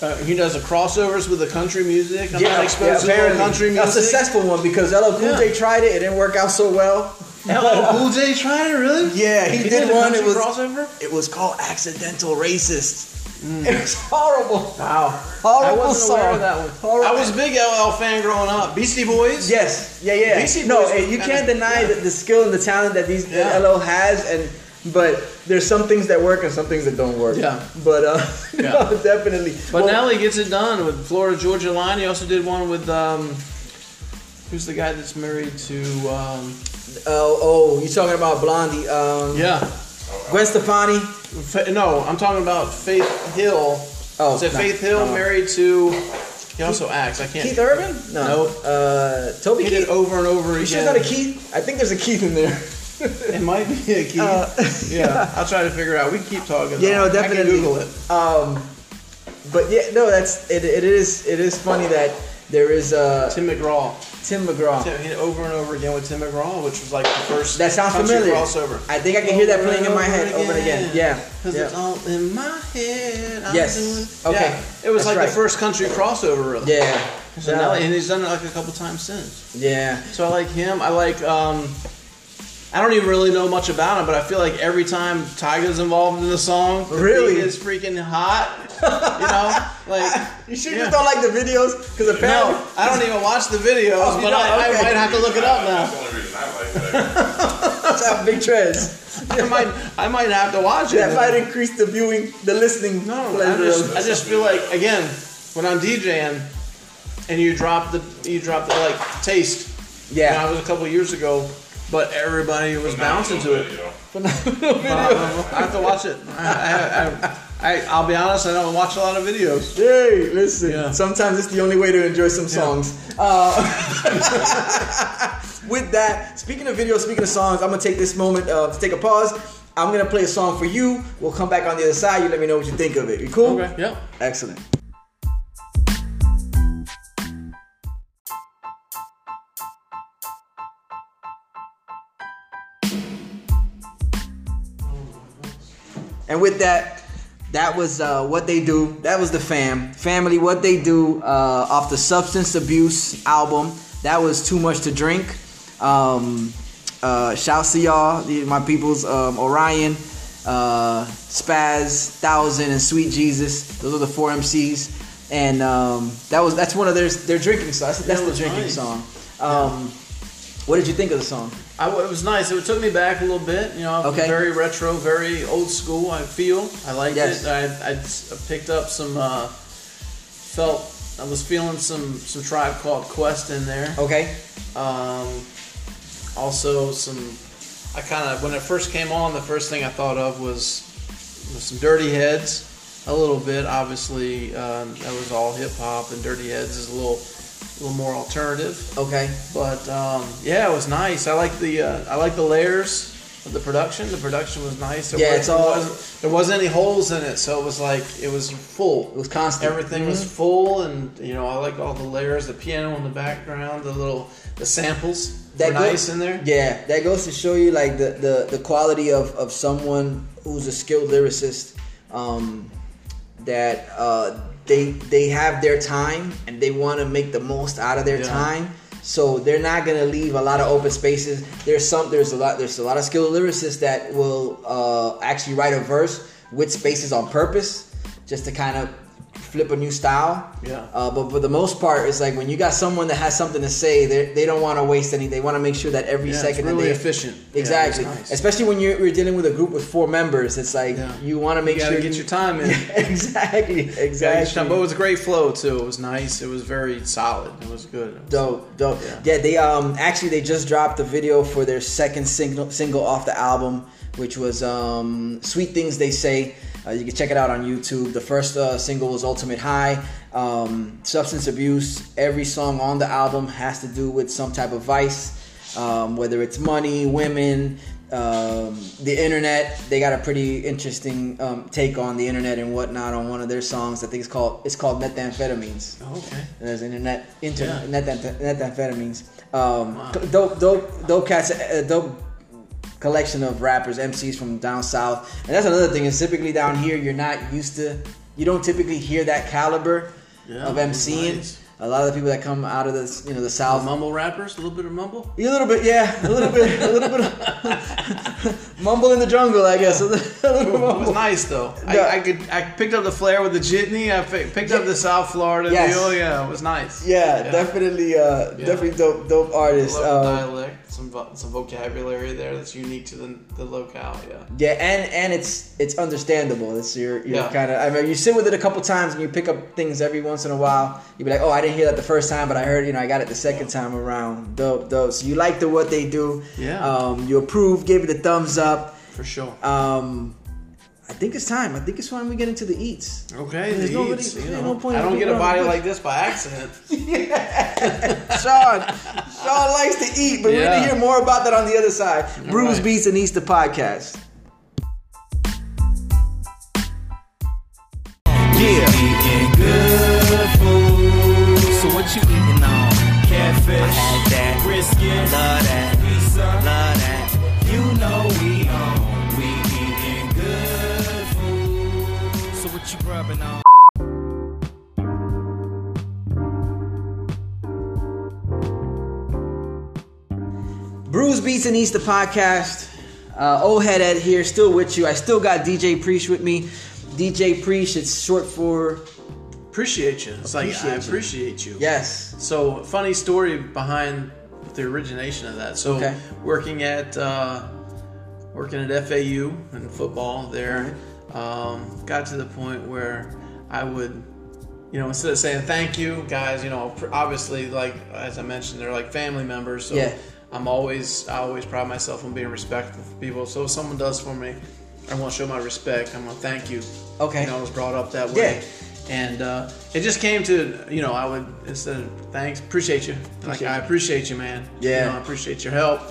Uh, he does the crossovers with the country music. I'm yeah, not exposed yeah, to country music. A successful one because L L Cool yeah. J tried it. It didn't work out so well. L L Cool J tried it, really? Yeah, he, he did, did one. It was crossover. It was called "Accidental Racist." Mm. It was horrible. Wow, horrible I wasn't aware song. Of that one. Horrible. I was a big L L fan growing up. Beastie Boys. Yes. Yeah, yeah. Beastie no, Boys you can't kinda, deny yeah. the, the skill and the talent that these yeah. L L has and. But there's some things that work and some things that don't work. Yeah. But uh, yeah. no, definitely. But well, Nelly gets it done with Florida Georgia Line. He also did one with um, who's the guy that's married to? Um, oh, oh, you're talking about Blondie? Um, yeah. Gwen Stefani? Fa- no, I'm talking about Faith Hill. Oh, Is it no, Faith Hill no. married to? He also acts. I can't. Keith Urban? No. Nope. Uh, Toby Keith. He did Over and Over Again. You sure it's not a Keith? I think there's a Keith in there. It might be a Keith. Uh, yeah. yeah. I'll try to figure it out. We can keep talking. Yeah, no, definitely. I can Google it. Um, but yeah, no, that's it. It is. It is funny that there is uh, Tim McGraw. Tim McGraw. Tim, he did Over and Over Again with Tim McGraw, which was like the first. That sounds familiar. Crossover. I think I can over hear that playing in my head again. Over and again. Yeah. Because yeah. it's all in my head. I'm yes. Doing... Okay. Yeah. It was that's like right. the first country crossover, really. Yeah. So yeah. Now, and he's done it like a couple times since. Yeah. So I like him. I like. Um, I don't even really know much about him, but I feel like every time Tyga's involved in the song, the really, it's freaking hot. You know, like you sure yeah. just don't like the videos because apparently no, I don't even watch the videos, oh, but I, okay. I might have to look it up now. That's the only reason I like that. That's how big trends. I might, I might have to watch it. That might increase the viewing, the listening. No, I just, I just feel like again when I'm DJing and you drop the, you drop the like taste. Yeah, you know, I was a couple years ago. But everybody was bouncing to it. Phenomenal video. I have to watch it. I, I, I, I, I'll be honest, I don't watch a lot of videos. Hey, listen. Yeah. Sometimes it's the only way to enjoy some songs. Yeah. Uh, with that, speaking of videos, speaking of songs, I'm going to take this moment uh, to take a pause. I'm going to play a song for you. We'll come back on the other side. You let me know what you think of it. You cool? Okay. Yep. Excellent. And with that, that was uh, What They Do. That was the fam. Family, What They Do, uh, off the Substance Abuse album. That was Too Much to Drink. Um, uh, shouts to y'all, my peoples, um, Orion, uh, Spaz, Thousand, and Sweet Jesus. Those are the four M Cs. And um, that was that's one of their their drinking songs. That's, that's the drinking nice. song. Um, yeah. What did you think of the song? I, it was nice. It took me back a little bit. You know, okay. Very retro, very old school, I feel. I liked yes. it. I, I picked up some, uh, felt, I was feeling some, some Tribe Called Quest in there. Okay. Um, also some, I kind of, when it first came on, the first thing I thought of was, was some Dirty Heads, a little bit. Obviously, um, that was all hip hop, and Dirty Heads is a little... a little more alternative. Okay. But um, yeah, it was nice. I like the uh, I like the layers of the production. The production was nice. There yeah, was, it's all. There wasn't, there wasn't any holes in it, so it was like it was full. It was constant. Everything mm-hmm. was full, and you know I like all the layers. The piano in the background, the little the samples that were goes, nice in there. Yeah, that goes to show you like the the, the quality of, of someone who's a skilled lyricist. Um, that. Uh, They they have their time and they want to make the most out of their yeah. time, so they're not gonna leave a lot of open spaces. There's some there's a lot there's a lot of skilled lyricists that will uh, actually write a verse with spaces on purpose, just to kind of flip a new style. Yeah. Uh, but for the most part, it's like when you got someone that has something to say, they they don't want to waste any. They want to make sure that every yeah, second it's really that they efficient. Exactly. Yeah, nice. Especially when you're, you're dealing with a group with four members, it's like yeah. you want to make you sure you get your time in. exactly. Exactly. Time. But it was a great flow too. It was nice. It was very solid. It was good. It was dope. Dope. Yeah. yeah. They um actually they just dropped the video for their second single single off the album, which was um Sweet Things They Say. Uh, you can check it out on YouTube. The first uh, single was Ultimate High. Um, substance abuse. Every song on the album has to do with some type of vice, um, whether it's money, women, um, the internet. They got a pretty interesting um, take on the internet and whatnot on one of their songs. I think it's called it's called Methamphetamines. Oh, okay. There's internet internet yeah. methamphetamines. Um, wow. Dope, dope, dope cats. Uh, dope. Collection of rappers, M Cs from down south. And that's another thing is typically down here, you're not used to, you don't typically hear that caliber yeah, of MCing. Nice. A lot of the people that come out of the, you know, the south. Mumble rappers, a little bit of mumble? Yeah, a little bit, yeah. A little bit, a little bit of mumble in the jungle, I guess. Yeah. A little it was nice, though. Yeah. I, I could, I picked up the flair with the jitney. I picked up the South Florida yes. deal. Yeah, it was nice. Yeah, yeah. definitely, uh, yeah. definitely dope, dope artist. I love the dialect, some, vo- some vocabulary there that's unique to the, the locale, yeah. Yeah, and, and it's it's understandable. It's your, your yeah. kind of, I mean, you sit with it a couple times and you pick up things every once in a while. You'd be like, oh, I didn't hear that the first time, but I heard, you know, I got it the second time around. Dope, dope. So you liked the What They Do. Yeah. Um, you approved, gave it a thumbs up. For sure. Um, I think it's time. I think it's time we get into the eats. Okay, the no eats. Really, you know, no point I don't get a body like this by accident. Yeah. Sean, Sean likes to eat, but yeah. we're going to hear more about that on the other side. All Brews, right. Beats, and Eats, the podcast. Yeah. Eating good food. So what you eating on? Catfish. I had that. Brisket. Love that. Pizza. Love that. You know we on. We eating good food. So what you rubbing on? Brews, Beats, and Eats, the podcast. Uh, old Head Ed here, still with you. I still got D J Preach with me. D J Preach, it's short for... Appreciate you. It's appreciate like, I appreciate you. you. Yes. So, funny story behind the origination of that. So, okay. working at uh, working at F A U in football there, um, got to the point where I would, you know, instead of saying thank you, guys, you know, obviously, like, as I mentioned, they're like family members. So, yeah. I'm always, I always pride myself on being respectful of people. So, if someone does for me, I'm going to show my respect. I'm going to thank you. Okay. You know, I was brought up that way. Yeah. And uh, it just came to, you know, I would, instead of thanks, appreciate you. Appreciate like, you. I appreciate you, man. Yeah. You know, I appreciate your help.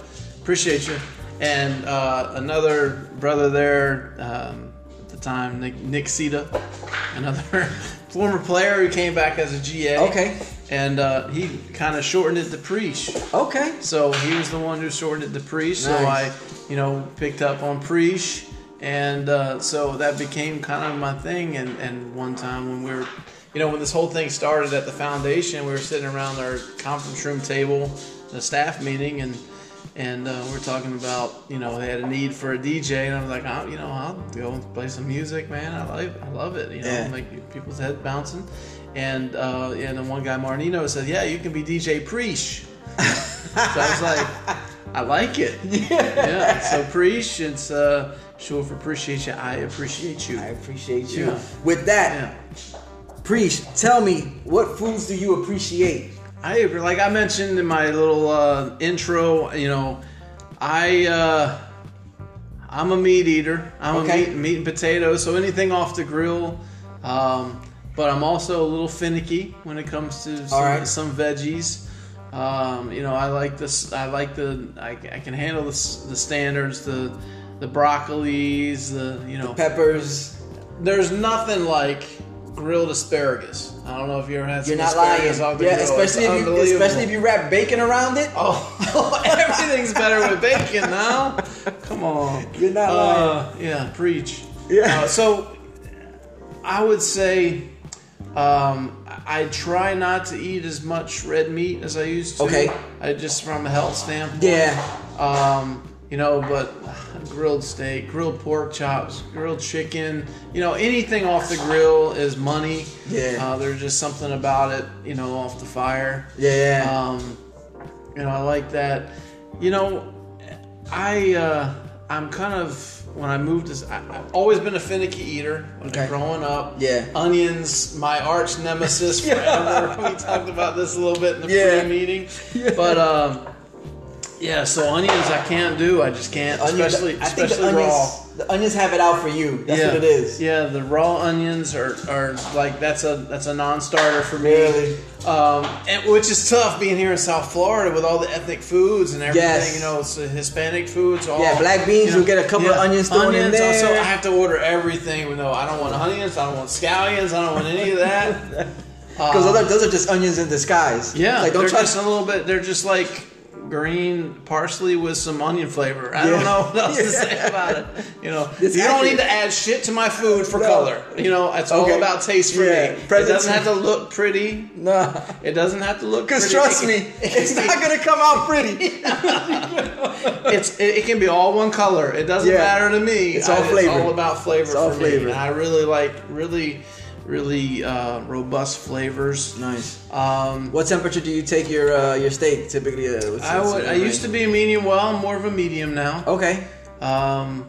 Appreciate you. And uh, another brother there um, at the time, Nick, Nick Sita, another former player who came back as a G A. Okay. And uh, he kind of shortened it to Preach. Okay. So he was the one who shortened it to Preach. Nice. So I, you know, picked up on Preach. And uh, so that became kind of my thing. And, and one time when we were, you know, when this whole thing started at the foundation, we were sitting around our conference room table, the staff meeting, and and uh, we were talking about, you know, they had a need for a D J, and I was like, I'll, you know, I'll go and play some music, man. I like, I love it, you know, yeah. make people's heads bouncing. And uh, and then one guy, Marnino, said, yeah, you can be D J Preach. So I was like, I like it. Yeah. yeah. So Preach, it's. Uh, Sure, for appreciate you. I appreciate you. I appreciate you. Yeah. With that, yeah. Preach, tell me, what foods do you appreciate? I like I mentioned in my little uh, intro, you know, I uh, I'm a meat eater. I'm okay. a meat, meat and potatoes, so anything off the grill. Um, but I'm also a little finicky when it comes to some, right. some veggies. Um, you know, I like this. I like the. I, I can handle the, the standards. The The broccolis, the, you know... The peppers. There's nothing like grilled asparagus. I don't know if you ever had some You're not asparagus lying. Off the yeah, grill. Especially if, you, especially if you wrap bacon around it. Oh, everything's better with bacon now. Come on. You're not uh, lying. Yeah, Preach. Yeah. Uh, so, I would say um, I try not to eat as much red meat as I used to. Okay. I just from a health standpoint. Yeah. Um... You know, but grilled steak, grilled pork chops, grilled chicken, you know, anything off the grill is money. Yeah. Uh, there's just something about it, you know, off the fire. Yeah. Um, you know, I like that. You know, I, uh, I'm kind of, when I moved, to, I, I've always been a finicky eater when okay. growing up. Yeah. Onions, my arch nemesis forever. We talked about this a little bit in the yeah. pre-meeting. Yeah. But, um... Yeah, so onions I can't do. I just can't, onions, especially I especially think the onions, raw. The onions have it out for you. That's yeah. what it is. Yeah, the raw onions are, are like that's a that's a non-starter for me. Really? Um, and, which is tough being here in South Florida with all the ethnic foods and everything. Yes. You know, it's the Hispanic foods. All, yeah, black beans. You know, you'll get a couple yeah, of onions thrown onions, in there. Also, I have to order everything. No, I don't want onions. I don't want scallions. I don't want any of that. Because um, those are just onions in disguise. Yeah, like, don't they're try just to... a little bit. They're just like. Green parsley with some onion flavor. I yeah. don't know what else yeah. to say about it. You know, it's you accurate. Don't need to add shit to my food for no. color. You know, it's okay. all about taste for yeah. me. Present. It doesn't have to look pretty. No, it doesn't have to look. Because trust me, it can, it's not gonna come out pretty. it's it, it can be all one color. It doesn't yeah. matter to me. It's all I, flavor. It's all about flavor it's all for flavor. me. And I really like really. Really uh, robust flavors. Nice. Um, what temperature do you take your uh, your steak typically? Uh, what's, I what's would. I range? used to be a medium. Well, I'm more of a medium now. Okay. Um,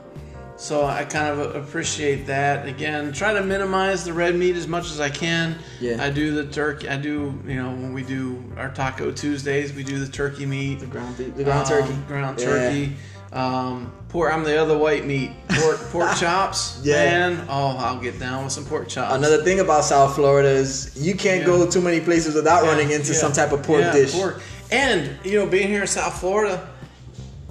so I kind of appreciate that. Again, try to minimize the red meat as much as I can. Yeah. I do the turkey. I do. You know, when we do our Taco Tuesdays, we do the turkey meat, the ground, the ground um, turkey, ground turkey. Yeah. Um, pork, I'm the other white meat. Pork, pork chops. Yeah. Man, oh, I'll get down with some pork chops. Another thing about South Florida is you can't yeah. go too many places without yeah. running into yeah. some type of pork yeah, dish. Pork. And, you know, being here in South Florida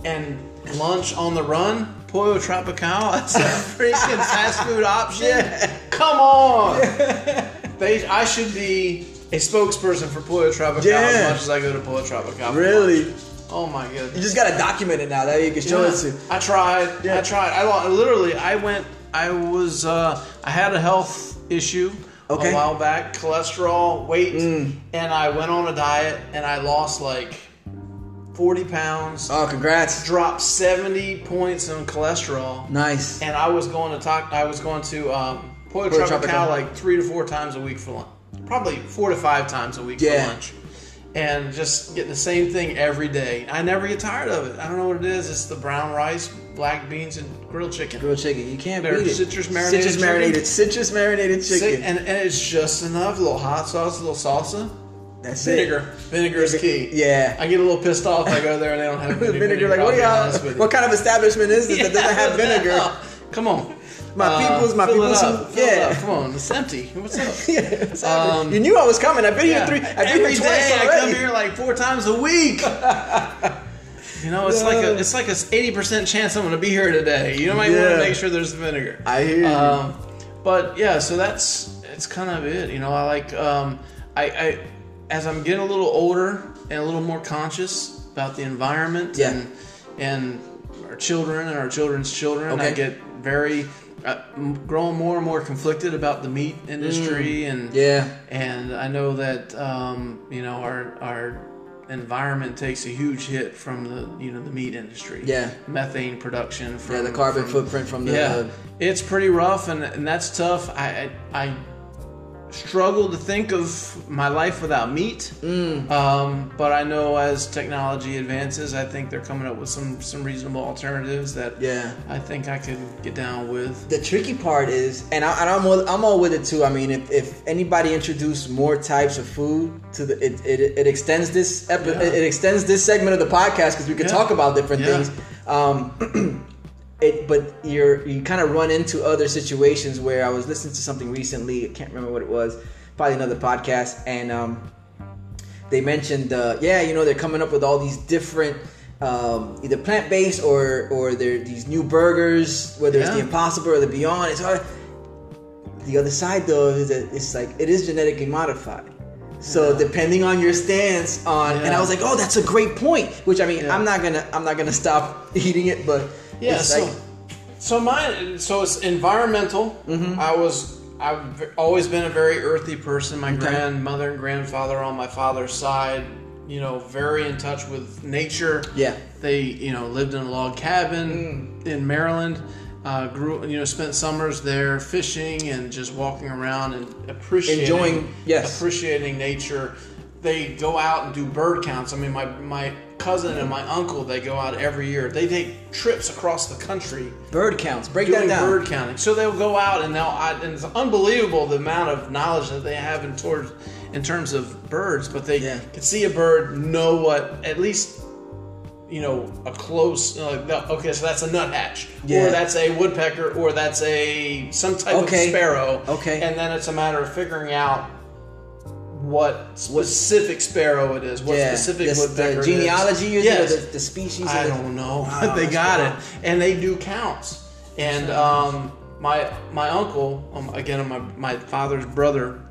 and lunch on the run, Pollo Tropical, that's a freaking fast food option. Yeah. Come on. Yeah. They, I should be a spokesperson for Pollo Tropical yeah. as much as I go to Pollo Tropical. Really? Lunch. Oh my goodness. You just gotta document it now. That way you can show yeah, it to. I tried. Yeah. I tried. I literally, I went, I was, uh, I had a health issue okay. a while back, cholesterol, weight, mm. and I went on a diet and I lost like forty pounds. Oh, congrats. Dropped seventy points in cholesterol. Nice. And I was going to talk, I was going to um, Pollo Tropical like three to four times a week for lunch. Probably four to five times a week yeah. for lunch. And just getting the same thing every day. I never get tired of it. I don't know what it is. It's the brown rice, black beans, and grilled chicken. Grilled chicken. You can't beat it. Citrus marinated Citrus marinated. Citrus marinated chicken. And, and it's just enough. A little hot sauce, a little salsa. That's vinegar. it. Vinegar. Vinegar is key. Yeah. I get a little pissed off if I go there and they don't have vinegar. vinegar like, what, y'all, what kind of establishment is this yeah, that doesn't have vinegar? Come on. My people's, my uh, people's, up, who, yeah. Come on, it's empty. What's up? yeah, um, you knew I was coming. I've been yeah. here three. I've been Every here twice day already. I come here like four times a week. You know, it's yeah. like a, it's like a eighty percent chance I'm going to be here today. You might yeah. want to make sure there's vinegar. I hear you. Um, but yeah, so that's it's kind of it. You know, I like um, I, I as I'm getting a little older and a little more conscious about the environment yeah. and and our children and our children's children. Okay. I get very I'm growing more and more conflicted about the meat industry mm, and yeah and I know that um, you know our our environment takes a huge hit from the you know the meat industry yeah methane production from, yeah the carbon from, footprint from the yeah uh, it's pretty rough and, and that's tough. I, I I struggle to think of my life without meat mm. um, but I know as technology advances I think they're coming up with some some reasonable alternatives that yeah I think I could get down with. The tricky part is and, I, and I'm all, I'm all with it too. I mean if, if anybody introduced more types of food to the it it, it extends this epi- yeah. it extends this segment of the podcast because we could yeah. talk about different yeah. things um It, but you're you kind of run into other situations where I was listening to something recently. I can't remember what it was. Probably another podcast, and um, they mentioned, uh, yeah, you know, they're coming up with all these different um, either plant-based or or there these new burgers, whether yeah. it's the Impossible or the Beyond. It's hard. The other side though is that it's like it is genetically modified. So yeah. depending on your stance on, yeah. and I was like, oh, that's a great point. Which I mean, yeah. I'm not gonna I'm not gonna stop eating it, but. Yeah, so like, so mine so it's environmental. Mm-hmm. I was I've always been a very earthy person. My okay. grandmother and grandfather on my father's side, you know, very in touch with nature. Yeah, they you know lived in a log cabin mm. in Maryland. Uh, grew you know spent summers there fishing and just walking around and appreciating enjoying yes appreciating nature. They go out and do bird counts. I mean, my my. cousin and my uncle, they go out every year. They take trips across the country. Bird counts. Break that down. Bird counting. So they'll go out and now and it's unbelievable the amount of knowledge that they have in towards in terms of birds. But they yeah. can see a bird, know what at least you know a close. Uh, okay, so that's a nuthatch, yeah. or that's a woodpecker, or that's a some type okay. of sparrow. Okay, and then it's a matter of figuring out. What specific sparrow it is? What yeah. specific the, woodpecker? The genealogy, is. Yes. The, the species. I the, don't know, wow, but they got wild. It, and they do counts. And um, my my uncle, um, again, my my father's brother,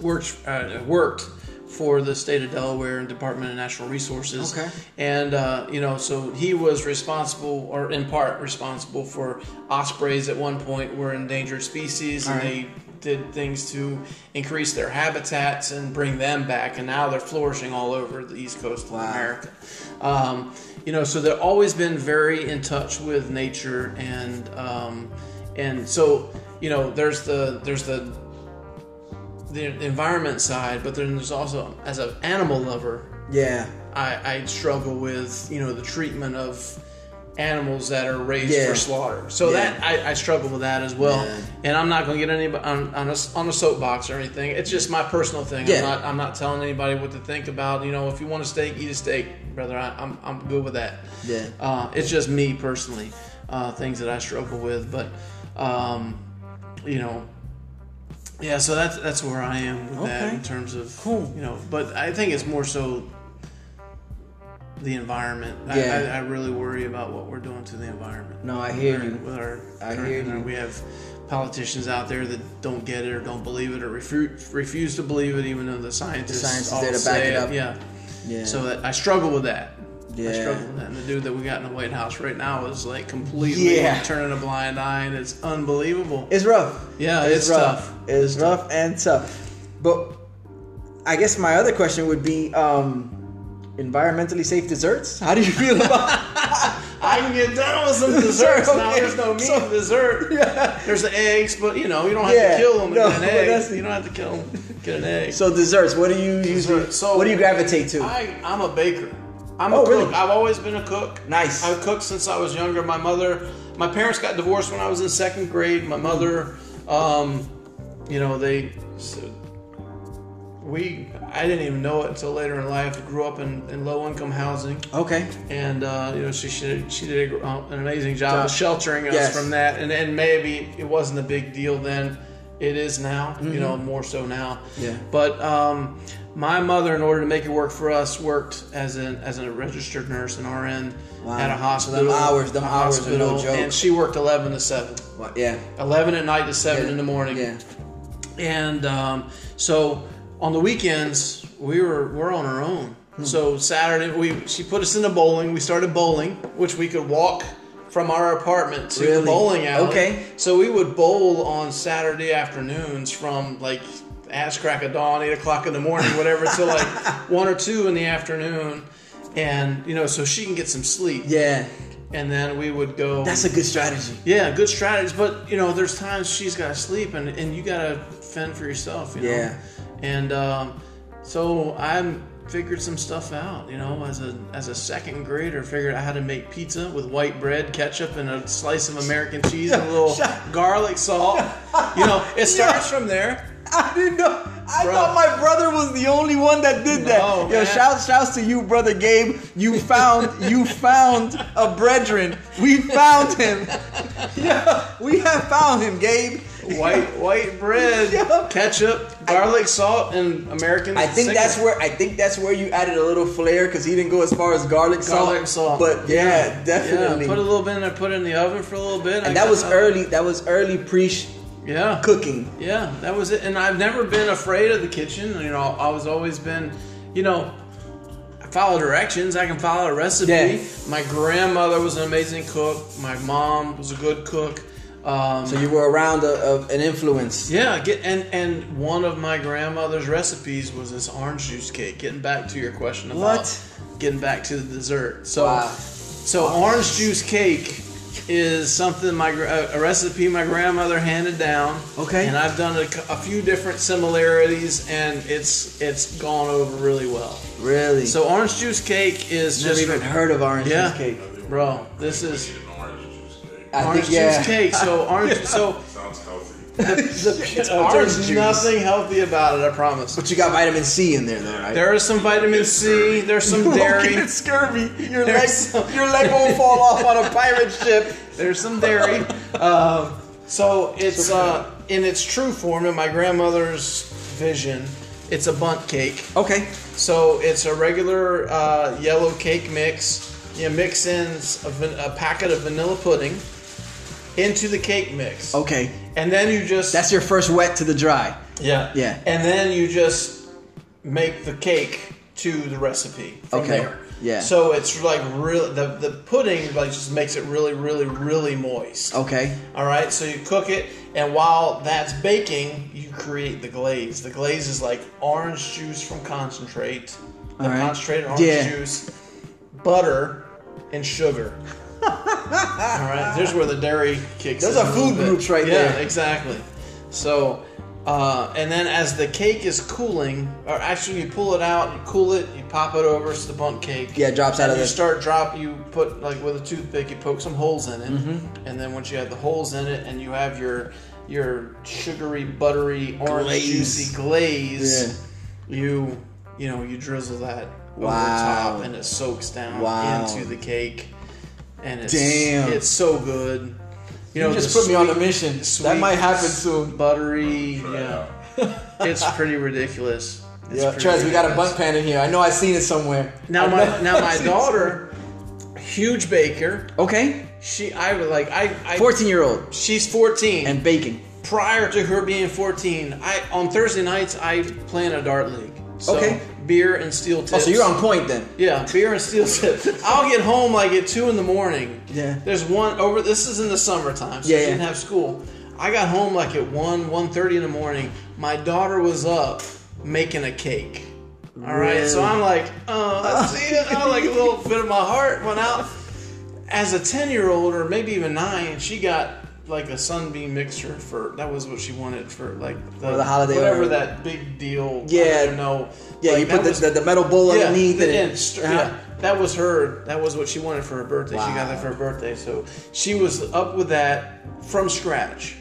works uh, worked for the state of Delaware and Department of Natural Resources. Okay. And uh, you know, so he was responsible, or in part responsible, for ospreys. At one point, were endangered species, All and right. they. did things to increase their habitats and bring them back, and now they're flourishing all over the East Coast of wow. America. Um, you know, so they've always been very in touch with nature, and um, and so you know, there's the there's the the environment side, but then there's also as an animal lover, yeah, I, I struggle with you know the treatment of animals that are raised yeah. for slaughter. So yeah. that I, I struggle with that as well. Yeah. And I'm not going to get anybody on, on, a, on a soapbox or anything. It's just my personal thing. Yeah. I'm not I'm not telling anybody what to think about. You know, if you want a steak, eat a steak, brother. I, I'm I'm good with that. Yeah. Uh, it's just me personally, uh, things that I struggle with. But um, you know, yeah. So that's that's where I am with okay. that in terms of cool. You know, but I think it's more so the environment. Yeah. I, I, I really worry about what we're doing to the environment. No, I hear you. With our, I hear you. We have politicians out there that don't get it or don't believe it or refu- refuse to believe it, even though the scientists, the scientists all there to say back it up. It. Yeah. yeah. So that, I struggle with that. Yeah. I struggle with that. And the dude that we got in the White House right now is like completely yeah. turning a blind eye, and it's unbelievable. It's rough. Yeah, it's, it's rough. tough. It's, it's rough tough. and tough. But I guess my other question would be, um, environmentally safe desserts? How do you feel about I can get down with some desserts. Okay. Now there's no meat so, in dessert. Yeah. There's the eggs, but you know, you don't have yeah. to kill them. No, and get an egg. You don't have to kill them. Get an egg. So desserts, what do you usually so what do you gravitate to? I, I'm a baker. I'm oh, a cook. Really? I've always been a cook. Nice. I've cooked since I was younger. My mother my parents got divorced when I was in second grade. My mother, um, you know, they We, I didn't even know it until later in life. Grew up in, in low-income housing. Okay. And uh, you know, she she she did a, uh, an amazing job, job of sheltering us yes. from that. And and maybe it wasn't a big deal then. It is now. Mm-hmm. You know, more so now. Yeah. But um, my mother, in order to make it work for us, worked as an as a registered nurse, an R N wow. at a hospital. So them hours, them hours hospital, are no joke. And she worked eleven to seven. What? Yeah. Eleven at night to seven yeah. in the morning. Yeah. And um, so. On the weekends, we were we're on our own. Hmm. So Saturday, we she put us into bowling. We started bowling, which we could walk from our apartment to really? the bowling alley. Okay. So we would bowl on Saturday afternoons from like ass crack of dawn, eight o'clock in the morning, whatever, till like one or two in the afternoon, and you know, so she can get some sleep. Yeah. And then we would go. That's a good strategy. Yeah, good strategy. But you know, there's times she's got to sleep, and and you got to fend for yourself. You know? Yeah. And um, so I figured some stuff out, you know, as a as a second grader. Figured out how to make pizza with white bread, ketchup, and a slice of American cheese and a little garlic salt. You know, it starts yeah. from there. I didn't know. I Bruh. thought my brother was the only one that did that. No, Yo, shout, shouts to you, brother Gabe. You found, you found a brethren. We found him. Yeah, we have found him, Gabe. White white bread, yeah. ketchup, garlic, I, salt, and American. I think cigarette. that's where I think that's where you added a little flair because he didn't go as far as garlic, garlic salt. salt. But yeah, yeah definitely. Yeah, put a little bit in there. Put it in the oven for a little bit. And I that was that. early. That was early preach. Yeah, cooking. Yeah, that was it. And I've never been afraid of the kitchen. You know, I was always been, you know. Follow directions. I can follow a recipe. Yeah. My grandmother was an amazing cook. My mom was a good cook. Um, so you were around a, a, an influence. Yeah, get, and and one of my grandmother's recipes was this orange juice cake. Getting back to your question about what? Getting back to the dessert. So, wow. so wow. orange juice cake is something my a recipe my grandmother handed down. Okay, and I've done a, a few different similarities, and it's it's gone over really well. Really. So orange juice cake is Never just. Never even heard of orange yeah, juice cake, bro. This is. I orange think, yeah. juice cake. So orange. yeah. So sounds healthy. The, uh, there's nothing healthy about it, I promise. But you got vitamin C in there, though, right? There is some vitamin C. There's some you dairy. Get scurvy. Your leg, some... your leg won't fall off on a pirate ship. There's some dairy. Uh, so it's uh, in its true form, in my grandmother's vision, it's a bunt cake. Okay. So it's a regular uh, yellow cake mix. You mix in a, van- a packet of vanilla pudding into the cake mix. Okay. And then you just... That's your first wet to the dry. Yeah. Yeah. And then you just make the cake to the recipe from okay. there. Yeah. So it's like really... The, the pudding like just makes it really, really, really moist. Okay. All right? So you cook it, and while that's baking, you create the glaze. The glaze is like orange juice from concentrate. The All right. concentrated orange yeah. juice, butter, and sugar. All right, there's where the dairy kicks in. Those are food groups right there. Yeah, exactly. So Uh, and then as the cake is cooling, or actually you pull it out, you cool it, you pop it over, it's the bunk cake. Yeah, it drops out of there. You start drop, you put, like with a toothpick, you poke some holes in it. Mm-hmm. And then once you have the holes in it and you have your your sugary, buttery, orange glaze. Juicy glaze, yeah. you you know, you drizzle that wow. over top and it soaks down wow. into the cake. And it's, Damn. it's so good. You know, you just put sweet, me on a mission. Sweet, that might happen soon. Buttery, yeah. It's pretty ridiculous. It's yeah, Trez, we got a bundt pan in here. I know I've seen it somewhere. Now my now my daughter, huge baker. Okay. She, I would like I, I. fourteen year old. She's fourteen and baking. Prior to her being fourteen, I on Thursday nights I plan a dart league. So, okay. Beer and steel tips. Oh, so you're on point then. Yeah, beer and steel tips. I'll get home like at two in the morning. Yeah. There's one over. This is in the summertime, so yeah, she yeah. didn't have school. I got home like at one, one thirty in the morning. My daughter was up making a cake. All right, really? So I'm like, oh, let's see it. I like a little bit of my heart went out. As a ten year old or maybe even nine, she got like a sunbeam mixture for that was what she wanted for like the, or the holiday whatever order. That big deal yeah I don't know yeah like, you put the, was, the, the metal bowl yeah, underneath the, and, and uh-huh. yeah that was her that was what she wanted for her birthday wow. She got that for her birthday, so she was up with that from scratch.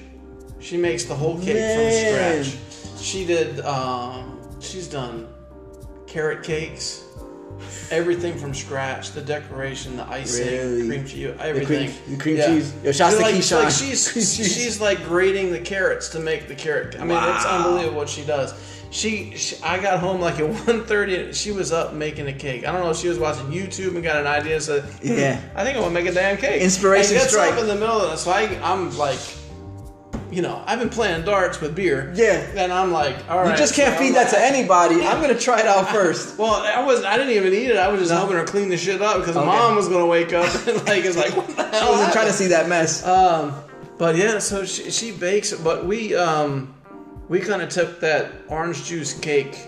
She makes the whole cake Man. from scratch. She did um she's done carrot cakes, everything from scratch, the decoration, the icing, really? cream cheese, everything. The cream, the cream yeah. cheese. Yo, shouts to like, Keyshawn. Like she's, she's like grating the carrots to make the carrot. I mean, wow. It's unbelievable what she does. She, she I got home like at one thirty. She was up making a cake. I don't know if she was watching YouTube and got an idea. So hmm, yeah, I think I'm gonna make a damn cake. Inspiration strike. Up in the middle of this, so I, I'm like. You know, I've been playing darts with beer. Yeah. And I'm like, all right. You just can't so feed I'm that like, to anybody. Yeah. I'm going to try it out first. Well, I wasn't, I didn't even eat it. I was just no. helping her clean the shit up because okay. mom was going to wake up and like, it's like, what the hell? I wasn't trying to see that mess. Um, but yeah, so she, she bakes it. But we, um, we kind of took that orange juice cake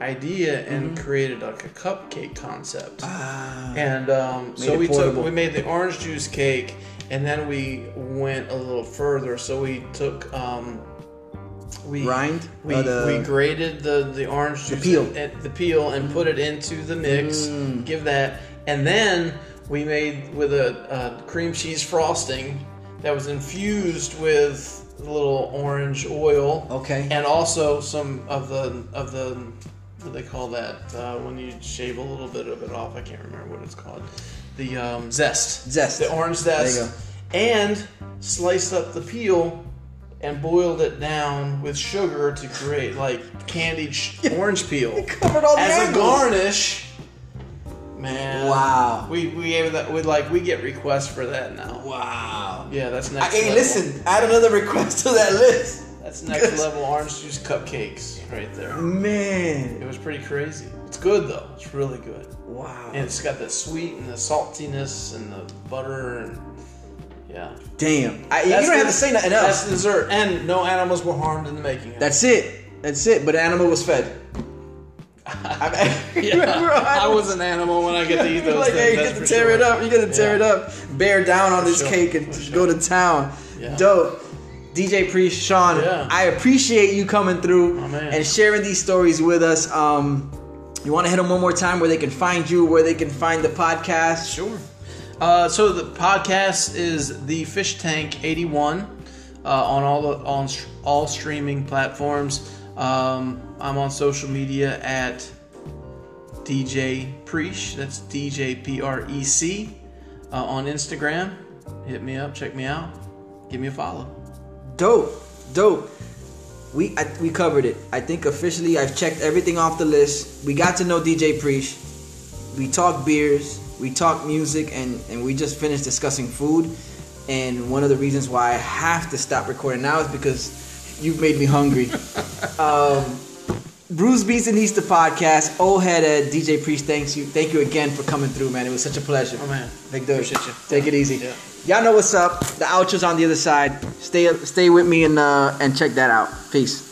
idea and mm-hmm. created like a cupcake concept. Ah, and um, so we portable. took, we made the orange juice cake. And then we went a little further. So we took, um, we rind, we, uh, the, we grated the, the orange juice, the peel, and, the peel, and put it into the mix. Mm. Give that, and then we made with a, a cream cheese frosting that was infused with a little orange oil. Okay, and also some of the of the what do they call that uh, when you shave a little bit of it off? I can't remember what it's called. The um, zest. Zest. The orange zest. There you go. And sliced up the peel and boiled it down with sugar to create like candied yeah. orange peel. It covered all the as angles. A garnish. Man. Wow. We we gave that we like we get requests for that now. Wow. Yeah, that's next I, hey, level. Hey, listen, add another request to that list. That's next Good. level orange juice cupcakes right there. Man. It was pretty crazy. It's good though. It's really good. Wow. And it's got the sweet and the saltiness and the butter and yeah. Damn. I, you don't the, have to say nothing else. That's dessert. And no animals were harmed in the making of it. That's it. That's it. But an animal was fed. I, yeah. I was an animal when I get to eat those like, things. Hey, you that's get to tear sure. it up. You get to tear yeah. it up. Bear down on for this sure. cake and sure. go to town. Yeah. Dope. D J Preach, Sean, yeah. I appreciate you coming through oh, and sharing these stories with us. Um, you want to hit them one more time where they can find you, where they can find the podcast? Sure. Uh, so the podcast is The Fish Tank eighty-one uh, on all the, on all streaming platforms. Um, I'm on social media at D J Preach. That's D J P R E C uh, on Instagram. Hit me up. Check me out. Give me a follow. Dope, dope. We I, we covered it. I think officially I've checked everything off the list. We got to know D J Preach. We talked beers. We talked music. And, and we just finished discussing food. And one of the reasons why I have to stop recording now is because you've made me hungry. um, Blues Beats and Needs, the podcast. Old head at D J Preach. Thanks you. Thank you again for coming through, man. It was such a pleasure. Oh, man. Big dude. Appreciate you. Take it easy. Yeah. Y'all know what's up. The outro's on the other side. Stay stay with me and uh, and check that out. Peace.